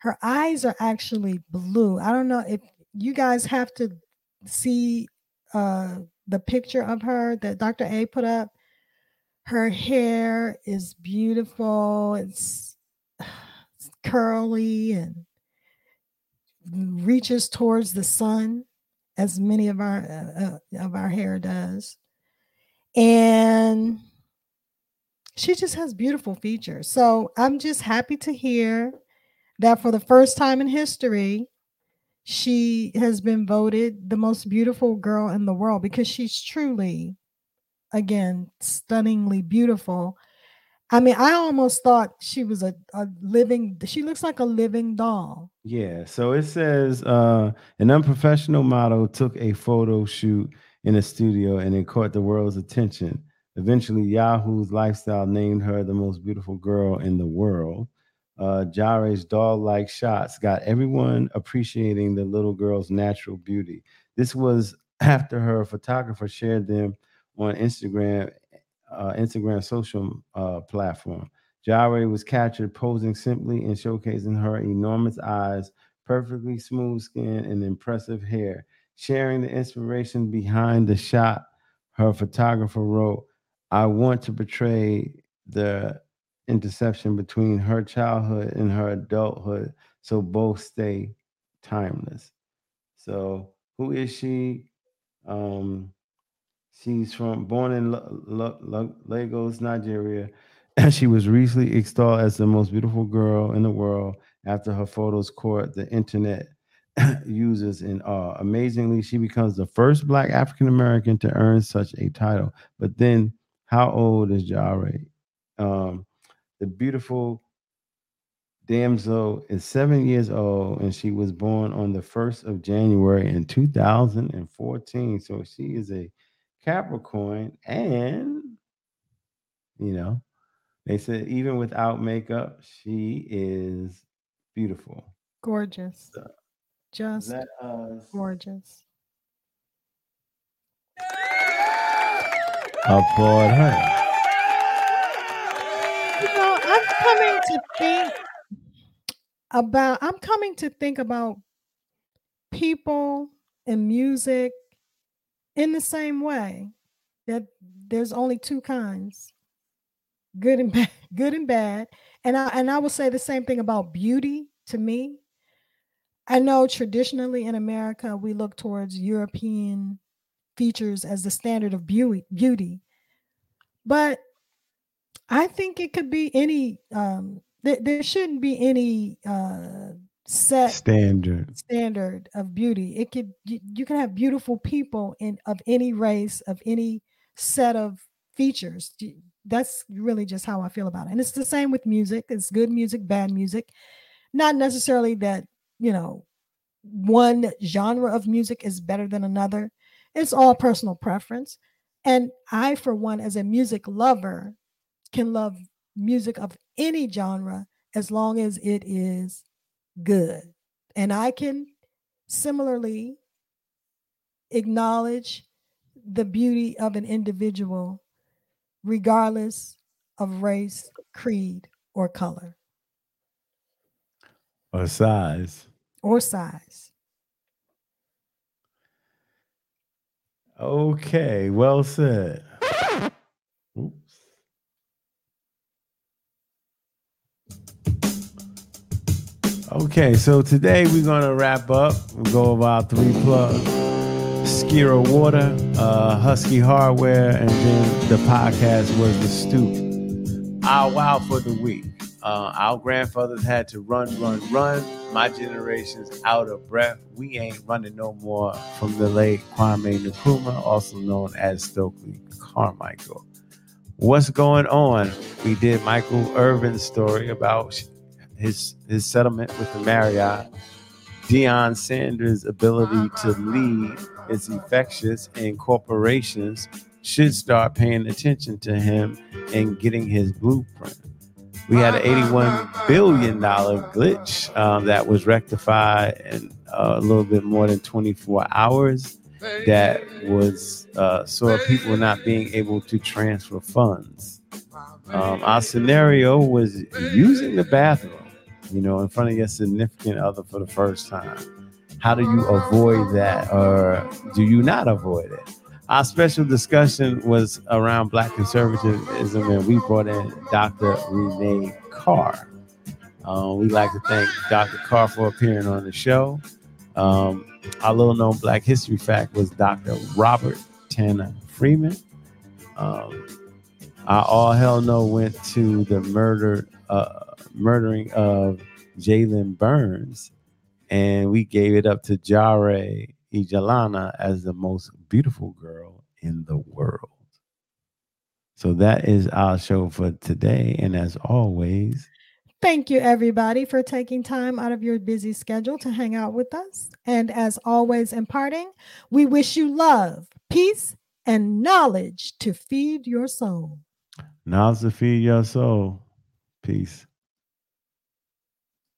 Her eyes are actually blue. I don't know if you guys have to see the picture of her that Dr. A put up. Her hair is beautiful. It's curly and reaches towards the sun, as many of our hair does. And she just has beautiful features. So I'm just happy to hear that for the first time in history, she has been voted the most beautiful girl in the world, because she's truly, again, stunningly beautiful. I mean, I almost thought she was she looks like a living doll. Yeah. So it says an unprofessional model took a photo shoot in a studio and it caught the world's attention. Eventually, Yahoo's Lifestyle named her the most beautiful girl in the world. Jare's doll-like shots got everyone appreciating the little girl's natural beauty. This was after her photographer shared them on Instagram social platform. Jare was captured posing simply and showcasing her enormous eyes, perfectly smooth skin, and impressive hair. Sharing the inspiration behind the shot, her photographer wrote, "I want to portray the intersection between her childhood and her adulthood, so both stay timeless." So, who is she? She's born in Lagos, Nigeria. She was recently extolled as the most beautiful girl in the world after her photos caught the internet users in awe. Amazingly, she becomes the first Black African American to earn such a title. But then, how old is Jare? The beautiful damsel is 7 years old, and she was born on the 1st of January in 2014. So she is a Capricorn, and, you know, they said even without makeup, she is beautiful. Gorgeous. So just gorgeous. Applaud her. I'm coming to think about people and music in the same way that there's only two kinds, good and bad. And I will say the same thing about beauty to me. I know traditionally in America, we look towards European features as the standard of beauty, but I think it could be any, there shouldn't be any set standard of beauty. It could, you can have beautiful people of any race, of any set of features. That's really just how I feel about it. And it's the same with music. It's good music, bad music. Not necessarily that, you know, one genre of music is better than another. It's all personal preference. And I, for one, as a music lover, can love music of any genre as long as it is good. And I can similarly acknowledge the beauty of an individual regardless of race, creed, or color. Or size. Okay, well said. Okay, so today we're going to wrap up. We'll go about three plugs. Skira Water, Husky Hardware, and then the podcast was The Stoop. Our wow for the week. Our grandfathers had to run. My generation's out of breath. We ain't running no more, from the late Kwame Nkrumah, also known as Stokely Carmichael. What's going on? We did Michael Irvin's story about his settlement with the Marriott, Deion Sanders' ability to lead is infectious, and corporations should start paying attention to him and getting his blueprint. We had an $81 billion glitch that was rectified in a little bit more than 24 hours. That was sort of people not being able to transfer funds. Our scenario was using the bathroom, you know, in front of your significant other for the first time. How do you avoid that, or do you not avoid it? Our special discussion was around Black conservatism, and we brought in Dr. Renee Carr. We'd like to thank Dr. Carr for appearing on the show. Our little-known Black history fact was Dr. Robert Tanner Freeman. Our all hell no went to the murdering of Jalen Burns, and we gave it up to Jare Ejelana as the most beautiful girl in the world. So that is our show for today. And as always, thank you everybody for taking time out of your busy schedule to hang out with us. And as always, in parting, we wish you love, peace, and knowledge to feed your soul. Knowledge to feed your soul. Peace.